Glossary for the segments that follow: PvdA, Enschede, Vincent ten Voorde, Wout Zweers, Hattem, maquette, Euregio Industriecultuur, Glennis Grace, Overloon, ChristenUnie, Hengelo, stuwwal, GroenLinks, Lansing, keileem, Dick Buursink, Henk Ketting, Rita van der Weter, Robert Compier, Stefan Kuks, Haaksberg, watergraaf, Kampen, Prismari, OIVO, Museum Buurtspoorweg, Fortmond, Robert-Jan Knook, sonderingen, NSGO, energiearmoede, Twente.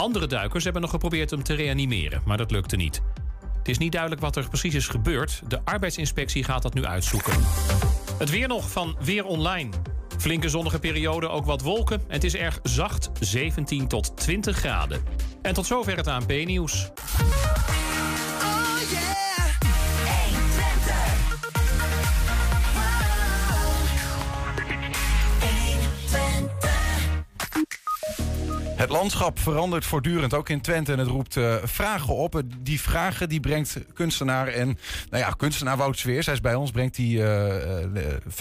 Andere duikers hebben nog geprobeerd hem te reanimeren, maar dat lukte niet. Het is niet duidelijk wat er precies is gebeurd. De arbeidsinspectie gaat dat nu uitzoeken. Het weer nog van Weer Online. Flinke zonnige periode, ook wat wolken. En het is erg zacht, 17 tot 20 graden. En tot zover het ANP-nieuws. Het landschap verandert voortdurend, ook in Twente. En het roept vragen op. Die vragen die brengt kunstenaar en... Nou ja, kunstenaar Wout Zweers, hij is bij ons, brengt die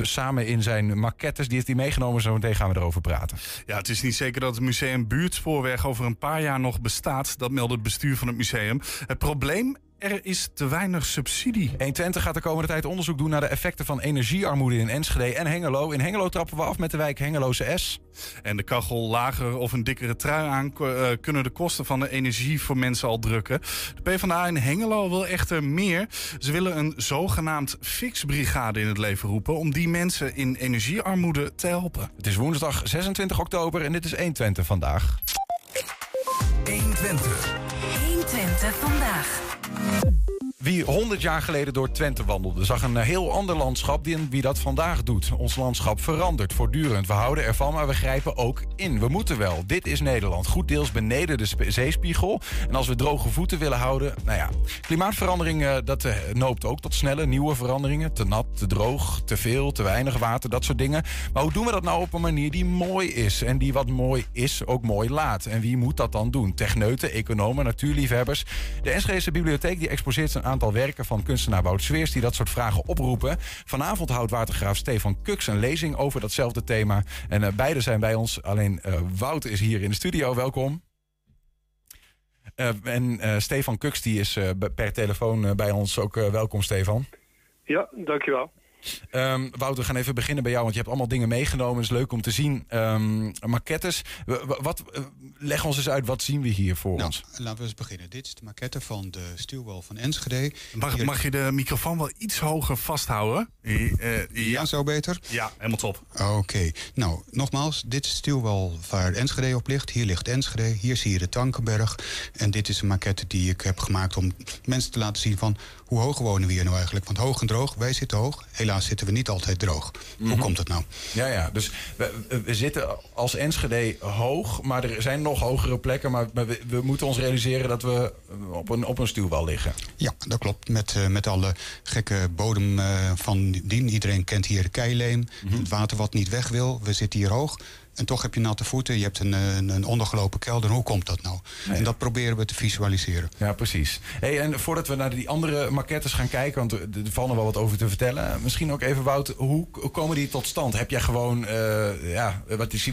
samen in zijn maquettes. Die heeft hij meegenomen, zo meteen gaan we erover praten. Ja, het is niet zeker dat het museum Buurtspoorweg over een paar jaar nog bestaat. Dat meldt het bestuur van het museum. Het probleem... Er is te weinig subsidie. 120 gaat de komende tijd onderzoek doen naar de effecten van energiearmoede in Enschede en Hengelo. In Hengelo trappen we af met de wijk Hengelose S. En de kachel lager of een dikkere trui aan kunnen de kosten van de energie voor mensen al drukken. De PvdA in Hengelo wil echter meer. Ze willen een zogenaamd fixbrigade in het leven roepen om die mensen in energiearmoede te helpen. Het is woensdag 26 oktober en dit is 120 vandaag. 120. 120 vandaag. Wie 100 jaar geleden door Twente wandelde, zag een heel ander landschap dan wie dat vandaag doet. Ons landschap verandert voortdurend. We houden ervan, maar we grijpen ook in. We moeten wel. Dit is Nederland. Goed deels beneden de zeespiegel. En als we droge voeten willen houden, nou ja. Klimaatverandering, dat noopt ook tot snelle nieuwe veranderingen. Te nat, te droog, te veel, te weinig water, dat soort dingen. Maar hoe doen we dat nou op een manier die mooi is? En die wat mooi is, ook mooi laat. En wie moet dat dan doen? Techneuten, economen, natuurliefhebbers. De Enschedese bibliotheek die exposeert een aantal werken van kunstenaar Wout Zweers die dat soort vragen oproepen. Vanavond houdt watergraaf Stefan Kuks een lezing over datzelfde thema. En beide zijn bij ons. Alleen Wout is hier in de studio. Welkom. Stefan Kuks die is per telefoon bij ons ook. Welkom, Stefan. Ja, dankjewel. Wout, we gaan even beginnen bij jou, want je hebt allemaal dingen meegenomen. Het is leuk om te zien. Maquettes. Leg ons eens uit, wat zien we hier voor ons? Laten we eens beginnen. Dit is de maquette van de stuwwal van Enschede. Mag je de microfoon wel iets hoger vasthouden? Ja, zo beter? Ja, helemaal top. Oké. Nou, nogmaals, dit is de stuwwal waar Enschede op ligt. Hier ligt Enschede, hier zie je de Tankenberg. En dit is een maquette die ik heb gemaakt om mensen te laten zien van... hoe hoog wonen we hier nou eigenlijk? Want hoog en droog, wij zitten hoog. Helaas zitten we niet altijd droog. Mm-hmm. Hoe komt dat nou? Ja, dus we zitten als Enschede hoog, maar er zijn nog hogere plekken. Maar we moeten ons realiseren dat we op een stuwwal liggen. Ja, dat klopt. Met alle gekke bodem van dien. Iedereen kent hier de keileem. Mm-hmm. Het water wat niet weg wil. We zitten hier hoog. En toch heb je natte voeten, je hebt een ondergelopen kelder. Hoe komt dat nou? Nee. En dat proberen we te visualiseren. Ja, precies. Hey, en voordat we naar die andere maquettes gaan kijken... want er valt nog wel wat over te vertellen. Misschien ook even, Wout, hoe komen die tot stand? Heb jij gewoon,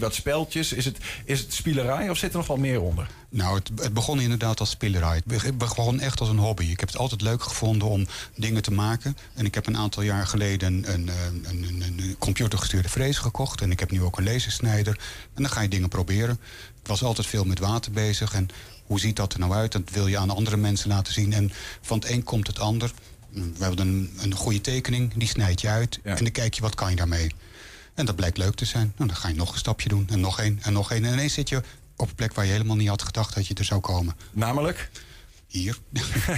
wat speldjes? Is het spielerij of zit er nog wat meer onder? Nou, het begon inderdaad als spielerij. Het begon echt als een hobby. Ik heb het altijd leuk gevonden om dingen te maken. En ik heb een aantal jaar geleden een computergestuurde frees gekocht. En ik heb nu ook een lasersnijder. En dan ga je dingen proberen. Ik was altijd veel met water bezig. En hoe ziet dat er nou uit? Dat wil je aan andere mensen laten zien. En van het een komt het ander. We hebben een goede tekening, die snijd je uit. Ja. En dan kijk je, wat kan je daarmee? En dat blijkt leuk te zijn. Nou, dan ga je nog een stapje doen. En nog één, en nog één. En ineens zit je op een plek waar je helemaal niet had gedacht dat je er zou komen. Namelijk? Hier.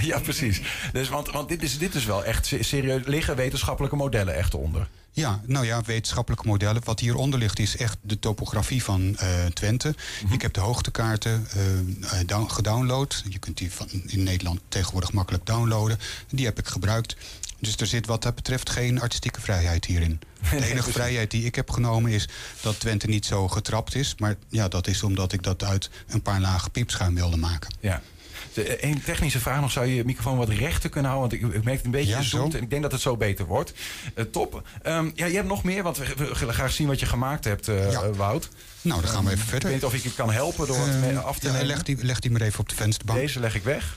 Ja, precies. Dus, want dit is wel echt serieus. Liggen wetenschappelijke modellen echt onder? Ja, nou ja, wetenschappelijke modellen. Wat hieronder ligt is echt de topografie van Twente. Mm-hmm. Ik heb de hoogtekaarten gedownload. Je kunt die in Nederland tegenwoordig makkelijk downloaden. Die heb ik gebruikt. Dus er zit wat dat betreft geen artistieke vrijheid hierin. De enige vrijheid die ik heb genomen is dat Twente niet zo getrapt is. Maar ja, dat is omdat ik dat uit een paar lagen piepschuim wilde maken. Ja. Eén technische vraag nog, zou je microfoon wat rechter kunnen houden? Want ik merk het een beetje zoet en ik denk dat het zo beter wordt. Top. Je hebt nog meer, want we willen graag zien wat je gemaakt hebt, Wout. Nou, dan gaan we even verder. Ik weet niet of ik je kan helpen door het af te nemen. Leg die maar even op de vensterbank. Deze leg ik weg.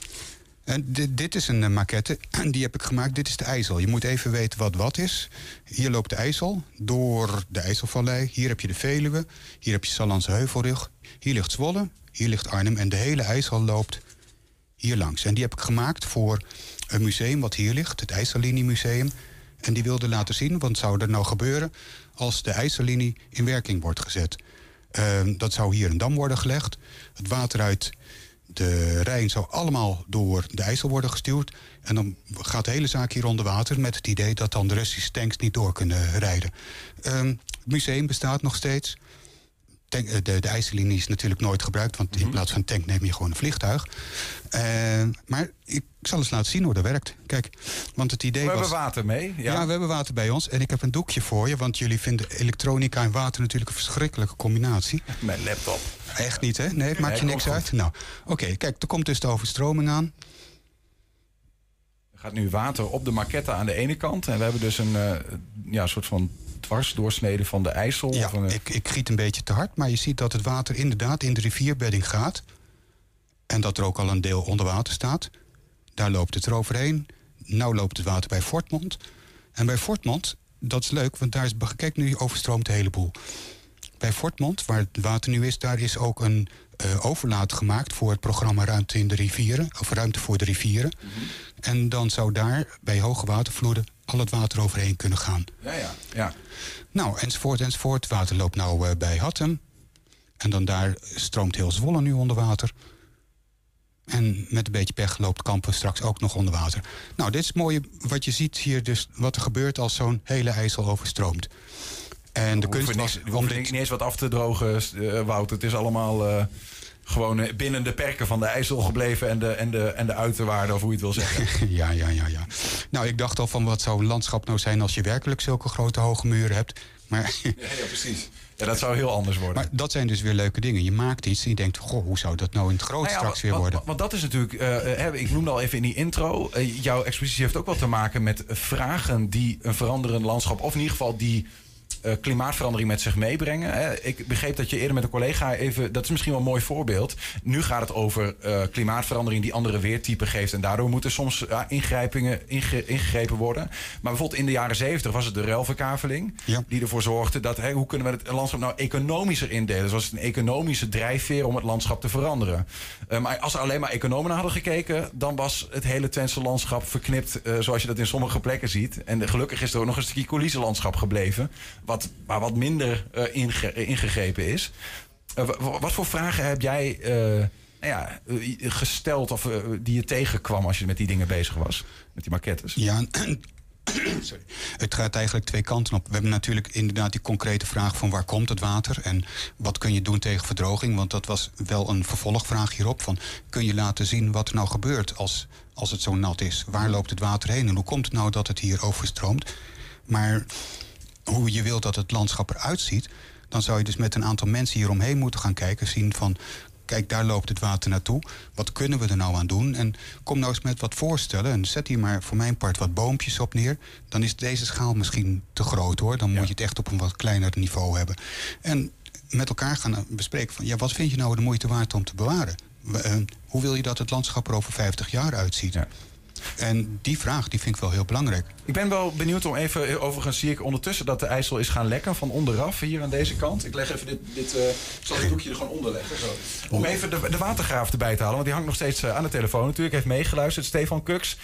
En dit is een maquette, die heb ik gemaakt. Dit is de IJssel. Je moet even weten wat is. Hier loopt de IJssel door de IJsselvallei. Hier heb je de Veluwe. Hier heb je Sallandse Heuvelrug. Hier ligt Zwolle. Hier ligt Arnhem. En de hele IJssel loopt... hier langs. En die heb ik gemaakt voor een museum wat hier ligt, het IJsselinie Museum. En die wilde laten zien, wat zou er nou gebeuren als de IJsselinie in werking wordt gezet. Dat zou hier een dam worden gelegd. Het water uit de Rijn zou allemaal door de IJssel worden gestuurd. En dan gaat de hele zaak hier onder water, met het idee dat dan de Russische tanks niet door kunnen rijden. Het museum bestaat nog steeds. De IJsselinie is natuurlijk nooit gebruikt, want in plaats van een tank neem je gewoon een vliegtuig. Maar ik zal eens laten zien hoe dat werkt. Kijk, want het idee was... We hebben water mee. Ja, we hebben water bij ons. En ik heb een doekje voor je, want jullie vinden elektronica en water natuurlijk een verschrikkelijke combinatie. Mijn laptop. Echt niet, hè? Nee, het maakt je niks uit. Nou, oké, kijk, er komt dus de overstroming aan. Er gaat nu water op de maquette aan de ene kant. En we hebben dus een soort van... dwars doorsneden van de IJssel. Ja, ik giet een beetje te hard, maar je ziet dat het water inderdaad in de rivierbedding gaat. En dat er ook al een deel onder water staat. Daar loopt het eroverheen. Nou loopt het water bij Fortmond. En bij Fortmond, dat is leuk, want daar is... Kijk, nu overstroomt de hele boel. Bij Fortmond, waar het water nu is, daar is ook een overlaat gemaakt voor het programma Ruimte in de Rivieren, of Ruimte voor de Rivieren. Mm-hmm. En dan zou daar bij hoge watervloeden al het water overheen kunnen gaan. Ja. Nou, enzovoort, enzovoort. Water loopt nou bij Hattem. En dan daar stroomt heel Zwolle nu onder water. En met een beetje pech loopt Kampen straks ook nog onder water. Nou, dit is het mooie wat je ziet hier, dus wat er gebeurt als zo'n hele IJssel overstroomt. En de kunst was... niet eens wat af te drogen, Wout. Het is allemaal... Gewoon binnen de perken van de IJssel gebleven en de uiterwaarden, of hoe je het wil zeggen. Ja. Nou, ik dacht al van, wat zou een landschap nou zijn als je werkelijk zulke grote hoge muren hebt. Maar... Ja, precies. Ja, dat zou heel anders worden. Maar dat zijn dus weer leuke dingen. Je maakt iets en je denkt, goh, hoe zou dat nou in het groot straks weer worden? Want dat is natuurlijk, ik noemde al even in die intro... Jouw expositie heeft ook wat te maken met vragen die een veranderend landschap... of in ieder geval die... klimaatverandering met zich meebrengen. Ik begreep dat je eerder met een collega even... dat is misschien wel een mooi voorbeeld. Nu gaat het over klimaatverandering die andere weertypen geeft... en daardoor moeten soms ingegrepen worden. Maar bijvoorbeeld in de jaren 70 was het de ruilverkaveling... Ja. Die ervoor zorgde dat... hoe kunnen we het landschap nou economischer indelen? Dus was het een economische drijfveer om het landschap te veranderen. Maar als er alleen maar economen naar hadden gekeken... dan was het hele Twentse landschap verknipt... zoals je dat in sommige plekken ziet. En gelukkig is er ook nog een stukje coulissenlandschap gebleven... Maar wat minder ingegrepen is. Wat voor vragen heb jij gesteld of die je tegenkwam als je met die dingen bezig was? Met die maquettes? Ja, sorry. Het gaat eigenlijk twee kanten op. We hebben natuurlijk inderdaad die concrete vraag van waar komt het water? En wat kun je doen tegen verdroging? Want dat was wel een vervolgvraag hierop. Van, kun je laten zien wat er nou gebeurt als het zo nat is? Waar loopt het water heen? En hoe komt het nou dat het hier overstroomt? Maar... hoe je wilt dat het landschap eruit ziet... dan zou je dus met een aantal mensen hieromheen moeten gaan kijken... zien van, kijk, daar loopt het water naartoe. Wat kunnen we er nou aan doen? En kom nou eens met wat voorstellen. En zet hier maar voor mijn part wat boompjes op neer. Dan is deze schaal misschien te groot, hoor. Dan moet je het echt op een wat kleiner niveau hebben. En met elkaar gaan bespreken van... ja, wat vind je nou de moeite waard om te bewaren? Hoe wil je dat het landschap er over 50 jaar uitziet? Ja. En die vraag die vind ik wel heel belangrijk. Ik ben wel benieuwd om even... Overigens zie ik ondertussen dat de IJssel is gaan lekken... van onderaf, hier aan deze kant. Ik leg even zal dit doekje er gewoon onder leggen. Zo. Om even de watergraaf erbij te halen. Want die hangt nog steeds aan de telefoon natuurlijk. Heeft meegeluisterd, Stefan Kuks.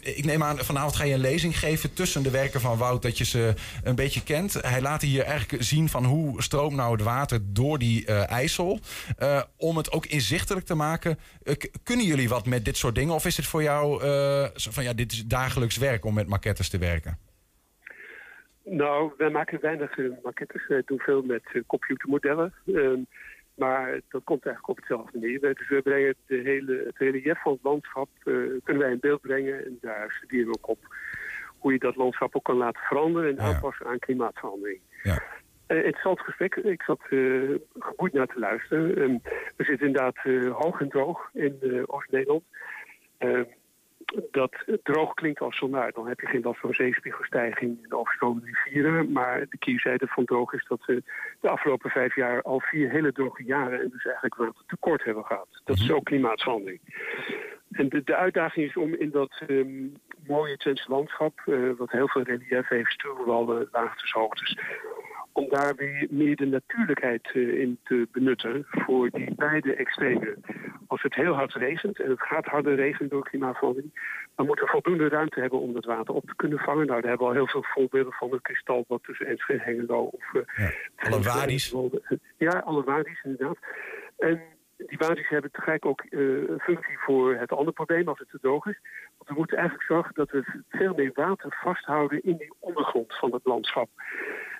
Ik neem aan, vanavond ga je een lezing geven... tussen de werken van Wout, dat je ze een beetje kent. Hij laat hier eigenlijk zien van... hoe stroomt nou het water door die IJssel. Om het ook inzichtelijk te maken. Kunnen jullie wat met dit soort dingen? Of is het voor jou... dit is dagelijks werk om met maquettes te werken? Nou, wij maken weinig maquettes. We doen veel met computermodellen. Maar dat komt eigenlijk op hetzelfde neer. Dus we brengen het reliëf van het landschap... kunnen wij in beeld brengen. En daar studeren we ook op hoe je dat landschap ook kan laten veranderen... en aanpassen aan klimaatverandering. Ja. Interessant gesprek. Ik zat goed naar te luisteren. We zitten inderdaad hoog en droog in Oost-Nederland... dat droog klinkt als zon uit. Dan heb je geen last van zeespiegelstijging en overstromende rivieren. Maar de keerzijde van droog is dat we de afgelopen 5 jaar... al 4 hele droge jaren en dus eigenlijk watertekort hebben gehad. Dat is ook klimaatverandering. En de uitdaging is om in dat mooie Twentse landschap... wat heel veel reliëf heeft, stuurwallen, laagtes, hoogtes... om daar weer meer de natuurlijkheid in te benutten voor die beide extremen. Als het heel hard regent, en het gaat harder regenen door klimaatverandering, dan moet er voldoende ruimte hebben om dat water op te kunnen vangen. Nou, daar hebben we al heel veel voorbeelden van, een kristalbad tussen Enschede en Hengelo. Alle wadis. Ja, alle wadis, inderdaad. En die wadis hebben tegelijk ook functie voor het andere probleem als het te droog is. Want we moeten eigenlijk zorgen dat we veel meer water vasthouden in die ondergrond van het landschap.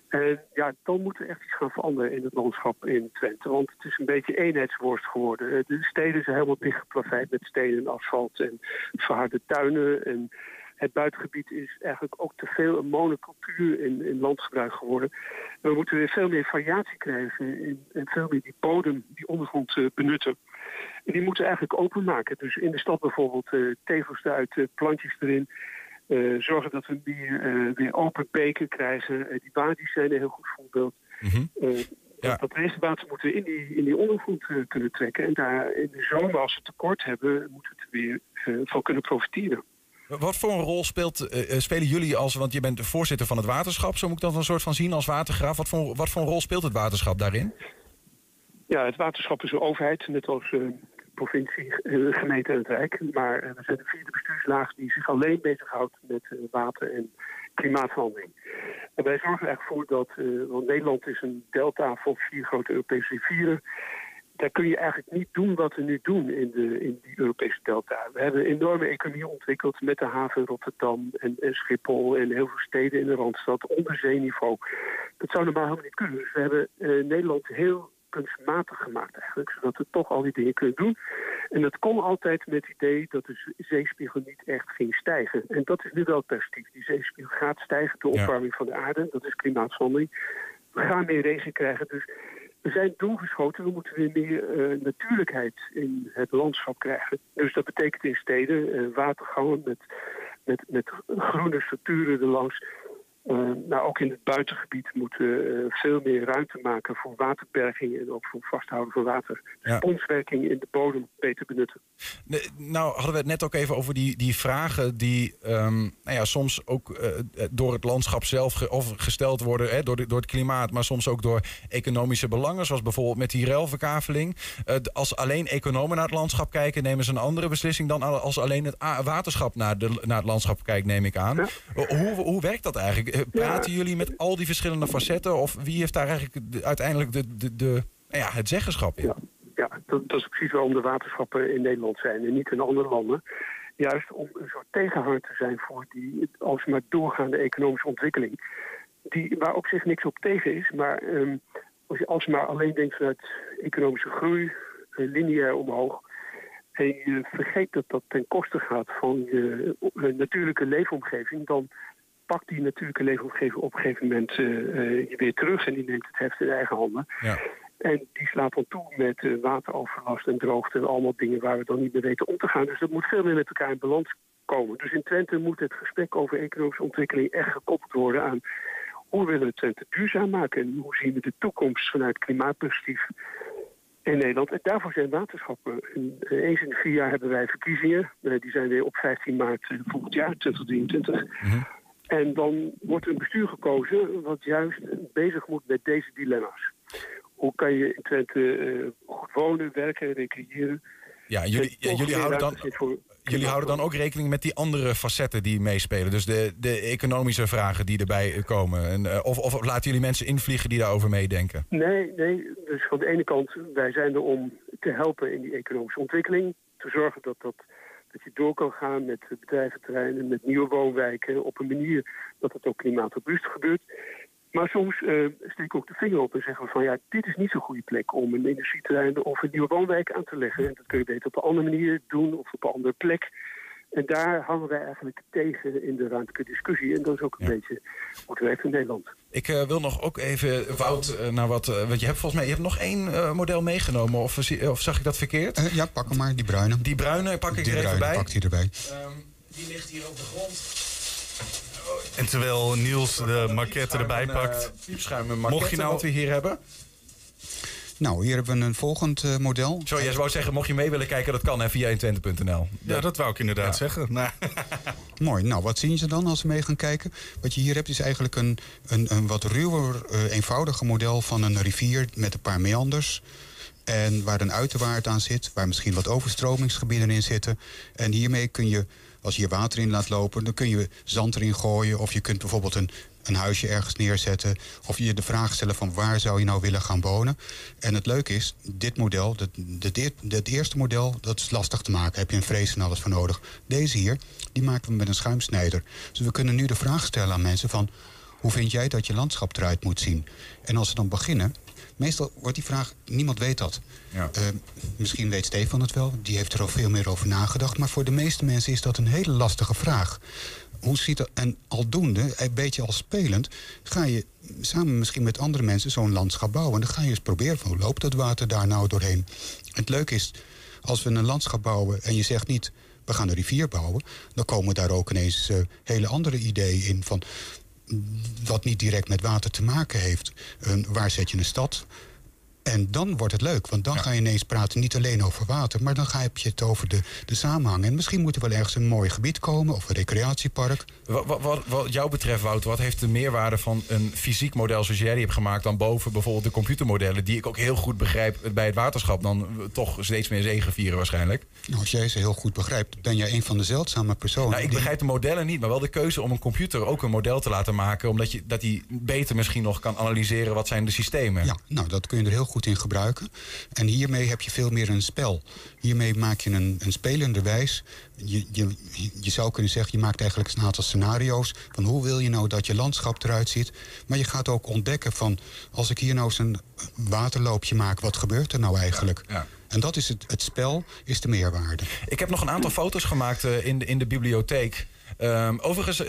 En ja, dan moet er echt iets gaan veranderen in het landschap in Twente. Want het is een beetje eenheidsworst geworden. De steden zijn helemaal dichtgeplaveid met stenen en asfalt en verharde tuinen. En het buitengebied is eigenlijk ook te veel een monocultuur in landgebruik geworden. We moeten weer veel meer variatie krijgen en veel meer die bodem, die ondergrond benutten. En die moeten we eigenlijk openmaken. Dus in de stad bijvoorbeeld tevels eruit, plantjes erin. Zorgen dat we weer open beken krijgen. Die wadis zijn een heel goed voorbeeld. Mm-hmm. Dat deze water moeten we in die ondergrond kunnen trekken. En daar in de zomer, als we tekort hebben, moeten we er weer van kunnen profiteren. Wat voor een rol spelen jullie als... want je bent de voorzitter van het waterschap, zo moet ik dat een soort van zien als watergraaf. Wat voor een rol speelt het waterschap daarin? Ja, het waterschap is een overheid, net als... provincie, gemeente en het Rijk. Maar we zijn de vierde bestuurslaag die zich alleen bezighoudt met water en klimaatverandering. En wij zorgen er echt voor dat, want Nederland is een delta van 4 grote Europese rivieren. Daar kun je eigenlijk niet doen wat we nu doen in die Europese delta. We hebben een enorme economie ontwikkeld met de haven Rotterdam en Schiphol en heel veel steden in de Randstad onder zeeniveau. Dat zou normaal helemaal niet kunnen. Dus we hebben Nederland heel kunstmatig gemaakt eigenlijk, zodat we toch al die dingen kunnen doen. En dat kon altijd met het idee dat de zeespiegel niet echt ging stijgen. En dat is nu wel het perspectief. Die zeespiegel gaat stijgen door opwarming van de aarde. Dat is klimaatverandering. We gaan meer regen krijgen. Dus we zijn doelgeschoten. We moeten weer meer natuurlijkheid in het landschap krijgen. Dus dat betekent in steden watergangen met groene structuren erlangs. Ook in het buitengebied moeten we veel meer ruimte maken voor waterberging en ook voor vasthouden van water. Dus sponswerking in de bodem beter benutten. Nou hadden we het net ook even over die vragen die soms ook door het landschap zelf gesteld worden, door het klimaat, maar soms ook door economische belangen, zoals bijvoorbeeld met die ruilverkaveling. Als alleen economen naar het landschap kijken, nemen ze een andere beslissing dan als alleen het waterschap naar het landschap kijkt, neem ik aan. Ja. Hoe werkt dat eigenlijk? Praten jullie met al die verschillende facetten? Of wie heeft daar eigenlijk uiteindelijk het zeggenschap in? Dat is precies waarom de waterschappen in Nederland zijn en niet in andere landen. Juist om een soort tegenhanger te zijn voor die alsmaar doorgaande economische ontwikkeling. Waar op zich niks op tegen is, maar als je alsmaar alleen denkt vanuit economische groei, lineair omhoog. En je vergeet dat dat ten koste gaat van je natuurlijke leefomgeving, dan pakt die natuurlijke leefomgeving op een gegeven moment je weer terug en die neemt het heft in eigen handen. Ja. En die slaat dan toe met wateroverlast en droogte en allemaal dingen waar we dan niet meer weten om te gaan. Dus dat moet veel meer met elkaar in balans komen. Dus in Twente moet het gesprek over economische ontwikkeling echt gekoppeld worden aan hoe willen we Twente duurzaam maken en hoe zien we de toekomst vanuit klimaatperspectief in Nederland. En daarvoor zijn waterschappen. Eens in 4 jaar hebben wij verkiezingen. Die zijn weer op 15 maart volgend jaar, 2023. Mm-hmm. En dan wordt een bestuur gekozen wat juist bezig moet met deze dilemma's. Hoe kan je in Twente goed wonen, werken, recreëren? Ja, jullie houden dan ook rekening met die andere facetten die meespelen. Dus de economische vragen die erbij komen. Of laten jullie mensen invliegen die daarover meedenken? Nee. Dus van de ene kant, wij zijn er om te helpen in die economische ontwikkeling. Te zorgen dat je door kan gaan met bedrijventerreinen, met nieuwe woonwijken, op een manier dat het ook klimaatbewust gebeurt. Maar soms steek ook de vinger op en zeggen we van ja, dit is niet zo'n goede plek om een industrieterrein of een nieuwe woonwijk aan te leggen. En dat kun je beter op een andere manier doen of op een andere plek. En daar hangen wij eigenlijk tegen in de ruimtelijke discussie. En dat is ook een beetje hoe het werkt in Nederland. Ik wil nog ook even, Wout, naar wat... want je hebt volgens mij nog 1 model meegenomen. Of zag ik dat verkeerd? Ja, pak hem maar, die bruine. Die bruine pak ik er even bij. Pakt hij erbij. Die ligt hier op de grond. En terwijl Niels de maquette erbij pakt. Mocht je nou wat we hier hebben... Nou, hier hebben we een volgend model. Sorry, je wou zeggen, mocht je mee willen kijken, dat kan hè, via 120.nl. Ja, dat wou ik inderdaad zeggen. Nou. Mooi. Nou, wat zien ze dan als ze mee gaan kijken? Wat je hier hebt is eigenlijk een wat ruwer, eenvoudiger model van een rivier met een paar meanders. En waar een uiterwaard aan zit, waar misschien wat overstromingsgebieden in zitten. En hiermee kun je, als je water in laat lopen, dan kun je zand erin gooien. Of je kunt bijvoorbeeld een huisje ergens neerzetten. Of je de vraag stellen van waar zou je nou willen gaan wonen. En het leuke is, dit model, het eerste model, dat is lastig te maken. Daar heb je een frees en alles voor nodig. Deze hier, die maken we met een schuimsnijder. Dus we kunnen nu de vraag stellen aan mensen van hoe vind jij dat je landschap eruit moet zien? En als ze dan beginnen, meestal wordt die vraag, niemand weet dat. Ja. Misschien weet Stefan het wel, die heeft er al veel meer over nagedacht. Maar voor de meeste mensen is dat een hele lastige vraag. Hoe ziet dat, en aldoende, een beetje al spelend, ga je samen misschien met andere mensen zo'n landschap bouwen. En dan ga je eens proberen van hoe loopt dat water daar nou doorheen. Het leuke is, als we een landschap bouwen en je zegt niet, we gaan een rivier bouwen, dan komen daar ook ineens hele andere ideeën in van wat niet direct met water te maken heeft. Waar zet je een stad? En dan wordt het leuk, want dan ga je ineens praten niet alleen over water, maar dan heb je het over de samenhang. En misschien moet er wel ergens een mooi gebied komen of een recreatiepark. Wat jou betreft, Wout, wat heeft de meerwaarde van een fysiek model zoals jij die hebt gemaakt dan boven bijvoorbeeld de computermodellen, die ik ook heel goed begrijp bij het waterschap, dan toch steeds meer zegevieren waarschijnlijk? Nou, als jij ze heel goed begrijpt, ben jij een van de zeldzame personen. Nou, ik begrijp de modellen niet, maar wel de keuze om een computer ook een model te laten maken, omdat die beter misschien nog kan analyseren wat zijn de systemen. Ja, nou, dat kun je er heel goed in gebruiken. En hiermee heb je veel meer een spel. Hiermee maak je een spelende wijs. Je zou kunnen zeggen, je maakt eigenlijk een aantal scenario's van hoe wil je nou dat je landschap eruit ziet. Maar je gaat ook ontdekken van, als ik hier nou eens een waterloopje maak, wat gebeurt er nou eigenlijk? Ja. En dat is het spel, is de meerwaarde. Ik heb nog een aantal foto's gemaakt in de bibliotheek. Overigens,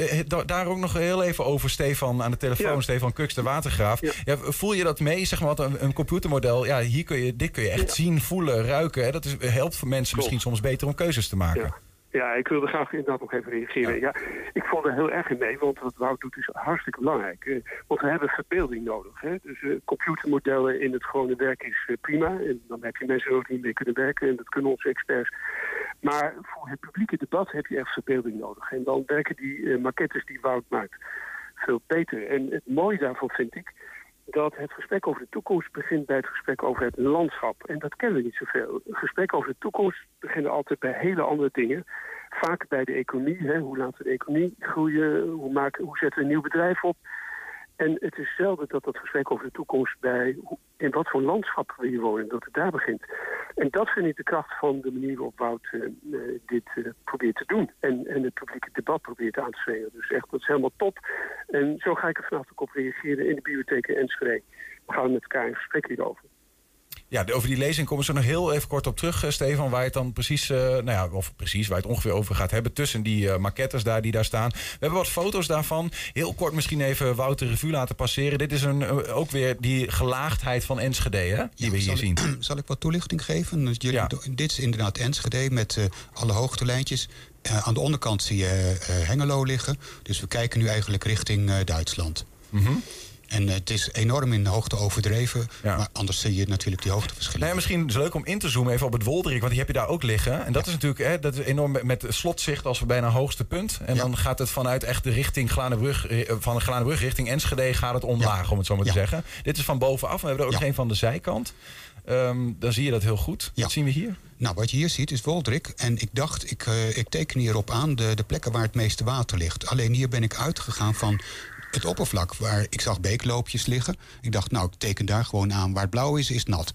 daar ook nog heel even over Stefan aan de telefoon, ja. Stefan Kuks, de watergraaf. Ja. Ja, voel je dat mee, zeg maar, wat een computermodel, ja, dit kun je echt zien, voelen, ruiken. Hè? Dat helpt voor mensen misschien soms beter om keuzes te maken. Ja. Ja, ik wilde graag inderdaad nog even reageren. Ja, ik vond er heel erg in mee, want wat Wout doet is hartstikke belangrijk. Want we hebben verbeelding nodig. Hè? Dus computermodellen in het gewone werk is prima. En dan heb je mensen ook niet mee kunnen werken. En dat kunnen onze experts. Maar voor het publieke debat heb je echt verbeelding nodig. En dan werken die maquettes die Wout maakt veel beter. En het mooie daarvan vind ik dat het gesprek over de toekomst begint bij het gesprek over het landschap. En dat kennen we niet zoveel. Gesprekken over de toekomst beginnen altijd bij hele andere dingen. Vaak bij de economie. Hè? Hoe laten we de economie groeien? Hoe zetten we een nieuw bedrijf op? En het is zelden dat gesprek over de toekomst bij in wat voor landschap we hier wonen, dat het daar begint. En dat vind ik de kracht van de manier waarop Wout dit probeert te doen. En het publieke debat probeert aan te zwengelen. Dus echt, dat is helemaal top. En zo ga ik er vanavond ook op reageren in de bibliotheek in Enschede. We gaan met elkaar in gesprek hierover. Ja, over die lezing komen we nog heel even kort op terug, Stefan, waar het dan precies, waar het ongeveer over gaat hebben tussen die maquettes die daar staan. We hebben wat foto's daarvan. Heel kort misschien even Wout de revue laten passeren. Dit is ook weer die gelaagdheid van Enschede, hè, die we hier zien. Zal ik wat toelichting geven? Dit is inderdaad Enschede met alle hoogtelijntjes. Aan de onderkant zie je Hengelo liggen. Dus we kijken nu eigenlijk richting Duitsland. Mm-hmm. En het is enorm in de hoogte overdreven. Ja. Maar anders zie je natuurlijk die hoogteverschillen. Nou ja, misschien is het leuk om in te zoomen even op het Woldrik. Want die heb je daar ook liggen. En dat is natuurlijk dat is enorm met slotzicht als we bijna hoogste punt. En dan gaat het vanuit echt de richting Glanerbrug. Van Glanerbrug richting Enschede gaat het omlaag, om het zo maar te zeggen. Dit is van bovenaf. We hebben er ook geen van de zijkant. Dan zie je dat heel goed. Ja. Wat zien we hier? Nou, wat je hier ziet is Woldrik. En ik dacht, ik teken hierop aan de plekken waar het meeste water ligt. Alleen hier ben ik uitgegaan van het oppervlak waar ik zag beekloopjes liggen. Ik dacht, nou, ik teken daar gewoon aan. Waar het blauw is nat.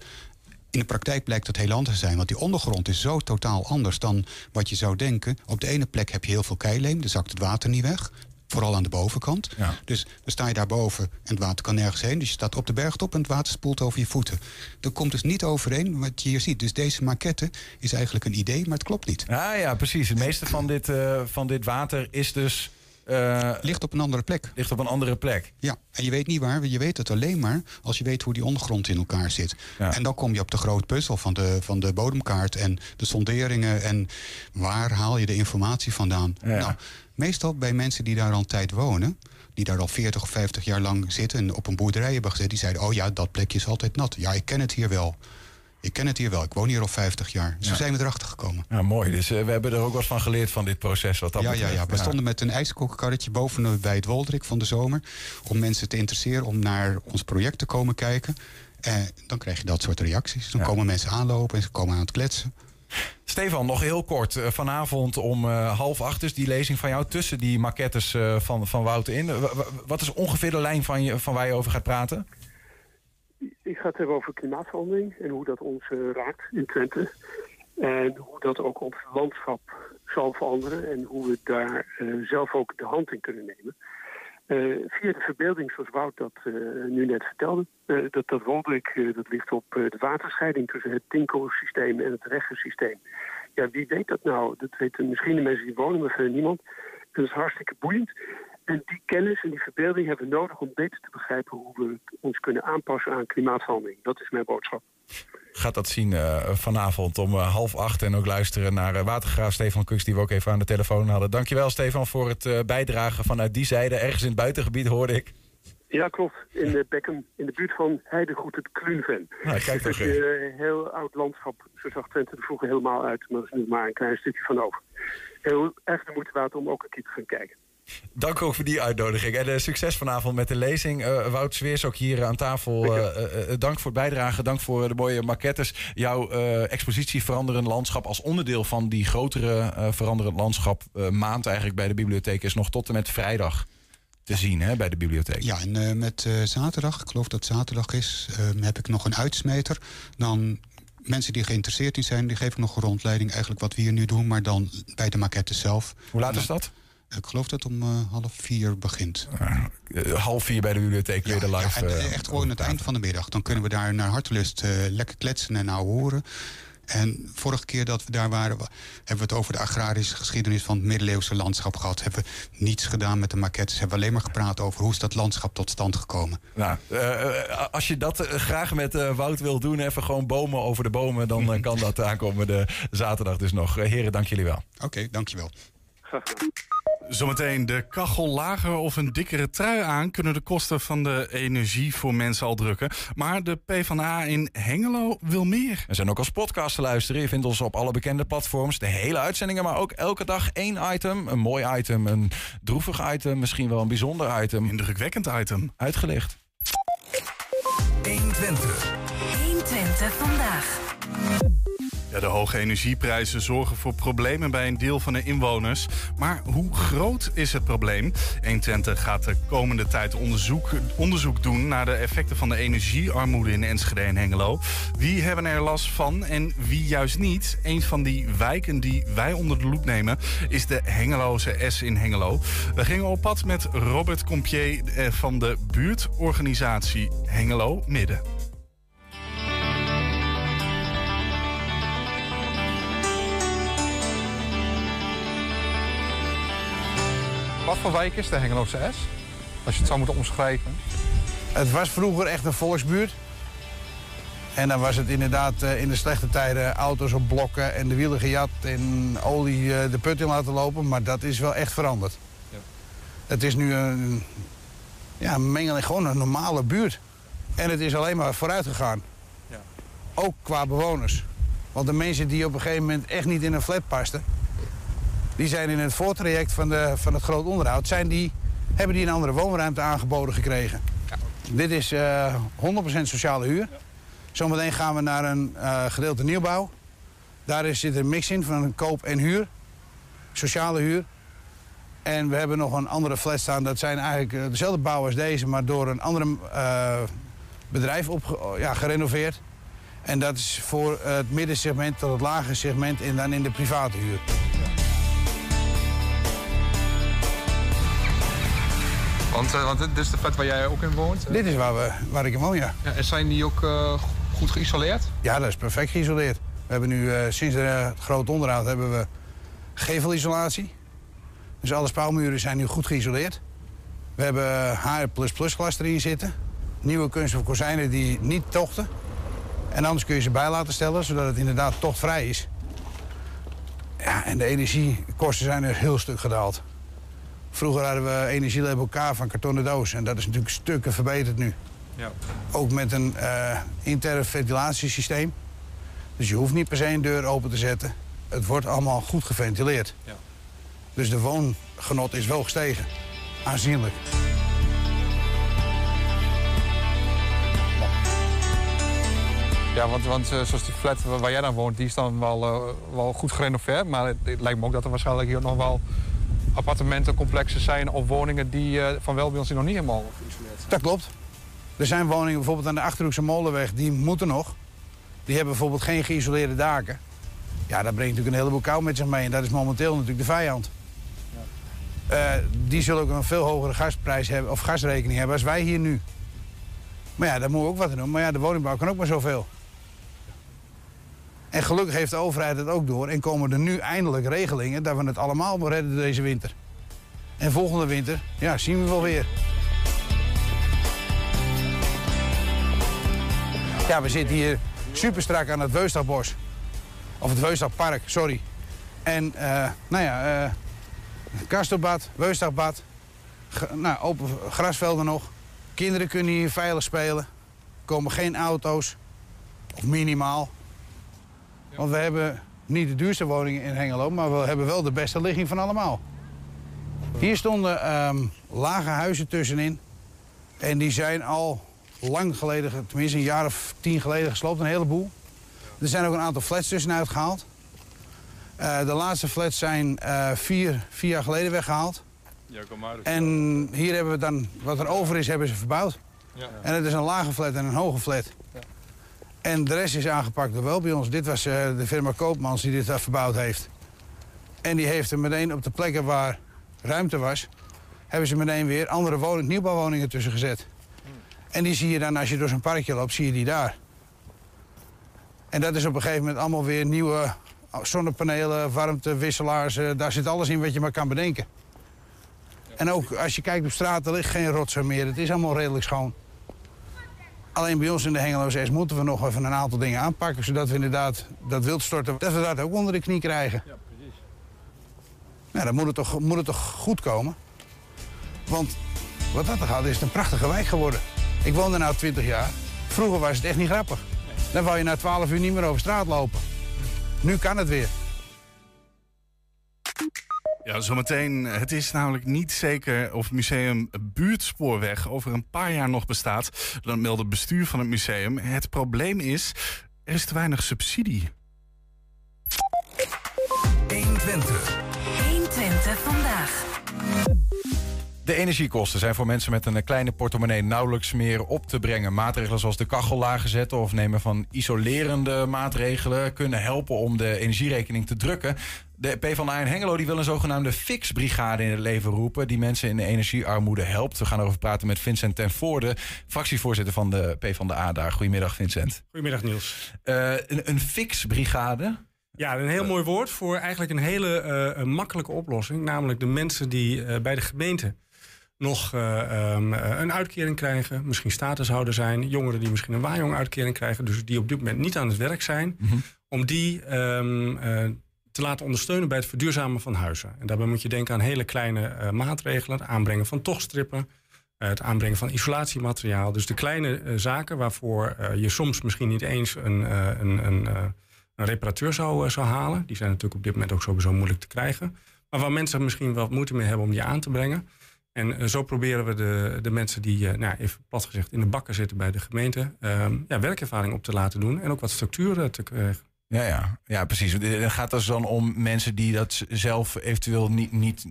In de praktijk blijkt dat heel anders te zijn. Want die ondergrond is zo totaal anders dan wat je zou denken. Op de ene plek heb je heel veel keileem. Dan zakt het water niet weg. Vooral aan de bovenkant. Ja. Dus dan sta je daarboven en het water kan nergens heen. Dus je staat op de bergtop en het water spoelt over je voeten. Dat komt dus niet overeen wat je hier ziet. Dus deze maquette is eigenlijk een idee, maar het klopt niet. Ah ja, precies. Het meeste van dit water is dus ligt op een andere plek. Ligt op een andere plek. Ja, en je weet niet waar. Je weet het alleen maar als je weet hoe die ondergrond in elkaar zit. Ja. En dan kom je op de grote puzzel van de bodemkaart en de sonderingen. En waar haal je de informatie vandaan? Ja. Nou, meestal bij mensen die daar al een tijd wonen, die daar al 40 of 50 jaar lang zitten en op een boerderij hebben gezeten, die zeiden, oh ja, dat plekje is altijd nat. Ja, ik ken het hier wel. Ik ken het hier wel. Ik woon hier al 50 jaar. Zo zijn we erachter gekomen. Ja, mooi. Dus we hebben er ook wat van geleerd van dit proces. Wat dat betreft. We stonden met een ijskokkenkarretje boven bij het Woldrik van de zomer. Om mensen te interesseren om naar ons project te komen kijken. Dan krijg je dat soort reacties. Dan komen mensen aanlopen en ze komen aan het kletsen. Stefan, nog heel kort. Vanavond om 7:30 is die lezing van jou tussen die maquettes van Wout in. Wat is ongeveer de lijn van waar je over gaat praten? Ik ga het hebben over klimaatverandering en hoe dat ons raakt in Twente. En hoe dat ook ons landschap zal veranderen. En hoe we daar zelf ook de hand in kunnen nemen. Via de verbeelding, zoals Wout dat nu net vertelde. Dat Woldrik, dat ligt op de waterscheiding tussen het Tinko-systeem en het Regge-systeem. Ja, wie weet dat nou? Dat weten misschien de mensen die wonen, maar verder niemand. Dat is hartstikke boeiend. En die kennis en die verbeelding hebben we nodig om beter te begrijpen hoe we ons kunnen aanpassen aan klimaatverandering. Dat is mijn boodschap. Gaat dat zien vanavond om 7:30 en ook luisteren naar watergraaf Stefan Kuks, die we ook even aan de telefoon hadden. Dankjewel Stefan voor het bijdragen vanuit die zijde. Ergens in het buitengebied hoorde ik. Ja, klopt. In Beckham, in de buurt van Heidegoed het Kluunven. Nou, kijk dus dat is een heel oud landschap. Zo zag Twente er vroeger helemaal uit, maar er is nu maar een klein stukje van over. Heel erg de moeite waard om ook een keer te gaan kijken. Dank ook voor die uitnodiging. En succes vanavond met de lezing. Wout Zweers ook hier aan tafel. Dank voor het bijdragen. Dank voor de mooie maquettes. Jouw expositie Veranderend Landschap als onderdeel van die grotere Veranderend Landschap maand eigenlijk bij de bibliotheek is nog tot en met vrijdag te zien, hè, bij de bibliotheek. Ja, en met zaterdag, ik geloof dat het zaterdag is, heb ik nog een uitsmeter. Dan mensen die geïnteresseerd in zijn, die geef ik nog een rondleiding eigenlijk wat we hier nu doen, maar dan bij de maquettes zelf. Hoe laat is dat? Ik geloof dat het om 3:30 begint. 3:30 bij de bibliotheek kun je de live... Ja, echt gewoon het eind van de middag. Dan kunnen we daar naar hartelust lekker kletsen en nou horen. En vorige keer dat we daar waren, hebben we het over de agrarische geschiedenis van het middeleeuwse landschap gehad. Hebben we niets gedaan met de maquettes. Hebben we alleen maar gepraat over hoe is dat landschap tot stand gekomen. Nou, als je dat graag met Wout wil doen, even gewoon bomen over de bomen, dan kan dat aankomende zaterdag dus nog. Heren, dank jullie wel. Oké, dankjewel. Graag gedaan. Zometeen de kachel lager of een dikkere trui aan kunnen de kosten van de energie voor mensen al drukken. Maar de PvdA in Hengelo wil meer. We zijn ook als podcast te luisteren. Je vindt ons op alle bekende platforms. De hele uitzendingen, maar ook elke dag één item. Een mooi item, een droevig item, misschien wel een bijzonder item. Indrukwekkend item. Uitgelicht. 120. 120 vandaag. Ja, de hoge energieprijzen zorgen voor problemen bij een deel van de inwoners. Maar hoe groot is het probleem? 120 gaat de komende tijd onderzoek doen naar de effecten van de energiearmoede in Enschede en Hengelo. Wie hebben er last van en wie juist niet? Een van die wijken die wij onder de loep nemen is de Hengelose S in Hengelo. We gingen op pad met Robert Compier van de buurtorganisatie Hengelo Midden. Wat voor wijk is de Hengelose S? Als je het zou moeten omschrijven. Het was vroeger echt een volksbuurt. En dan was het inderdaad in de slechte tijden auto's op blokken en de wielen gejat en olie de put in laten lopen. Maar dat is wel echt veranderd. Ja. Het is nu een mengeling, gewoon een normale buurt. En het is alleen maar vooruit gegaan. Ja. Ook qua bewoners. Want de mensen die op een gegeven moment echt niet in een flat pasten, die zijn in het voortraject van het groot onderhoud, hebben die een andere woonruimte aangeboden gekregen. Ja. Dit is 100% sociale huur. Ja. Zometeen gaan we naar een gedeelte nieuwbouw. Daar zit een mix in van koop en huur. Sociale huur. En we hebben nog een andere flat staan. Dat zijn eigenlijk dezelfde bouw als deze, maar door een ander bedrijf gerenoveerd. En dat is voor het middensegment tot het lage segment en dan in de private huur. Want dit is de flat waar jij ook in woont? Dit is waar ik in woon, ja. En zijn die ook goed geïsoleerd? Ja, dat is perfect geïsoleerd. We hebben nu sinds het groot onderhoud hebben we gevelisolatie. Dus alle spouwmuren zijn nu goed geïsoleerd. We hebben HR++ glas erin zitten. Nieuwe kunststof kozijnen die niet tochten. En anders kun je ze bij laten stellen, zodat het inderdaad tochtvrij is. Ja, en de energiekosten zijn een heel stuk gedaald. Vroeger hadden we energielabel K van kartonnen doos. En dat is natuurlijk stukken verbeterd nu. Ja. Ook met een intern ventilatiesysteem. Dus je hoeft niet per se een deur open te zetten. Het wordt allemaal goed geventileerd. Ja. Dus de woongenot is wel gestegen. Aanzienlijk. Ja, want zoals die flat waar jij dan woont, die is dan wel goed gerenoveerd. Maar het lijkt me ook dat er waarschijnlijk hier nog wel appartementencomplexen zijn of woningen die van wel bij ons nog niet helemaal functioneren. Dat klopt. Er zijn woningen bijvoorbeeld aan de Achterhoekse Molenweg, die moeten nog. Die hebben bijvoorbeeld geen geïsoleerde daken. Ja, dat brengt natuurlijk een heleboel kou met zich mee en dat is momenteel natuurlijk de vijand. Ja. Die zullen ook een veel hogere gasprijs hebben, of gasrekening hebben als wij hier nu. Maar ja, daar moeten we ook wat aan doen. Maar ja, de woningbouw kan ook maar zoveel. En gelukkig heeft de overheid het ook door en komen er nu eindelijk regelingen dat we het allemaal moeten redden deze winter. En volgende winter, ja, zien we wel weer. Ja, we zitten hier super strak aan het Weusdagbos. Of het Weusdagpark, sorry. En, nou ja, Kastelbad, Weusdagbad, nou, open grasvelden nog. Kinderen kunnen hier veilig spelen. Er komen geen auto's, of minimaal. Want we hebben niet de duurste woningen in Hengelo, maar we hebben wel de beste ligging van allemaal. Hier stonden lage huizen tussenin. En die zijn al lang geleden, tenminste een jaar of 10 geleden, gesloopt. Een heleboel. Er zijn ook een aantal flats tussenuit gehaald. De laatste flats zijn vier jaar geleden weggehaald. Ja, en hier hebben we dan, wat er over is, hebben ze verbouwd. Ja. En het is een lage flat en een hoge flat. Ja. En de rest is aangepakt door wel bij ons. Dit was de firma Koopmans die dit verbouwd heeft. En die heeft er meteen op de plekken waar ruimte was, hebben ze meteen weer andere nieuwbouwwoningen tussen gezet. En die zie je dan, als je door zo'n parkje loopt, zie je die daar. En dat is op een gegeven moment allemaal weer nieuwe zonnepanelen, warmtewisselaars. Daar zit alles in wat je maar kan bedenken. En ook als je kijkt op straat, er ligt geen rotzooi meer. Het is allemaal redelijk schoon. Alleen bij ons in de Hengeloze S moeten we nog even een aantal dingen aanpakken, zodat we inderdaad dat wild storten, dat we dat ook onder de knie krijgen. Ja, precies. Nou, dan moet het toch goed komen. Want wat dat er gaat, is het een prachtige wijk geworden. Ik woon er nou 20 jaar. Vroeger was het echt niet grappig. Dan wou je na 12 uur niet meer over straat lopen. Nu kan het weer. Ja, zometeen. Het is namelijk niet zeker of Museum Buurtspoorweg over een paar jaar nog bestaat. Dan meldde het bestuur van het museum. Het probleem is, er is te weinig subsidie. 120 vandaag. De energiekosten zijn voor mensen met een kleine portemonnee nauwelijks meer op te brengen. Maatregelen zoals de kachel lager zetten of nemen van isolerende maatregelen kunnen helpen om de energierekening te drukken. De PvdA in Hengelo die wil een zogenaamde fixbrigade in het leven roepen die mensen in de energiearmoede helpt. We gaan erover praten met Vincent ten Voorde, fractievoorzitter van de PvdA daar. Goedemiddag, Vincent. Goedemiddag, Niels. Een fixbrigade? Ja, een heel mooi woord voor eigenlijk een hele makkelijke oplossing. Namelijk de mensen die bij de gemeente nog een uitkering krijgen, misschien statushouder zijn, jongeren die misschien een waaijonguitkering krijgen, dus die op dit moment niet aan het werk zijn, om die te laten ondersteunen bij het verduurzamen van huizen. En daarbij moet je denken aan hele kleine maatregelen, het aanbrengen van tochtstrippen, het aanbrengen van isolatiemateriaal. Dus de kleine zaken waarvoor je soms misschien niet eens een reparateur zou halen. Die zijn natuurlijk op dit moment ook sowieso moeilijk te krijgen. Maar waar mensen misschien wat moeite mee hebben om die aan te brengen. En zo proberen we de mensen die, nou, even plat gezegd, in de bakken zitten bij de gemeente, werkervaring op te laten doen en ook wat structuren te krijgen. Ja, precies. Het gaat dus dan om mensen die dat zelf eventueel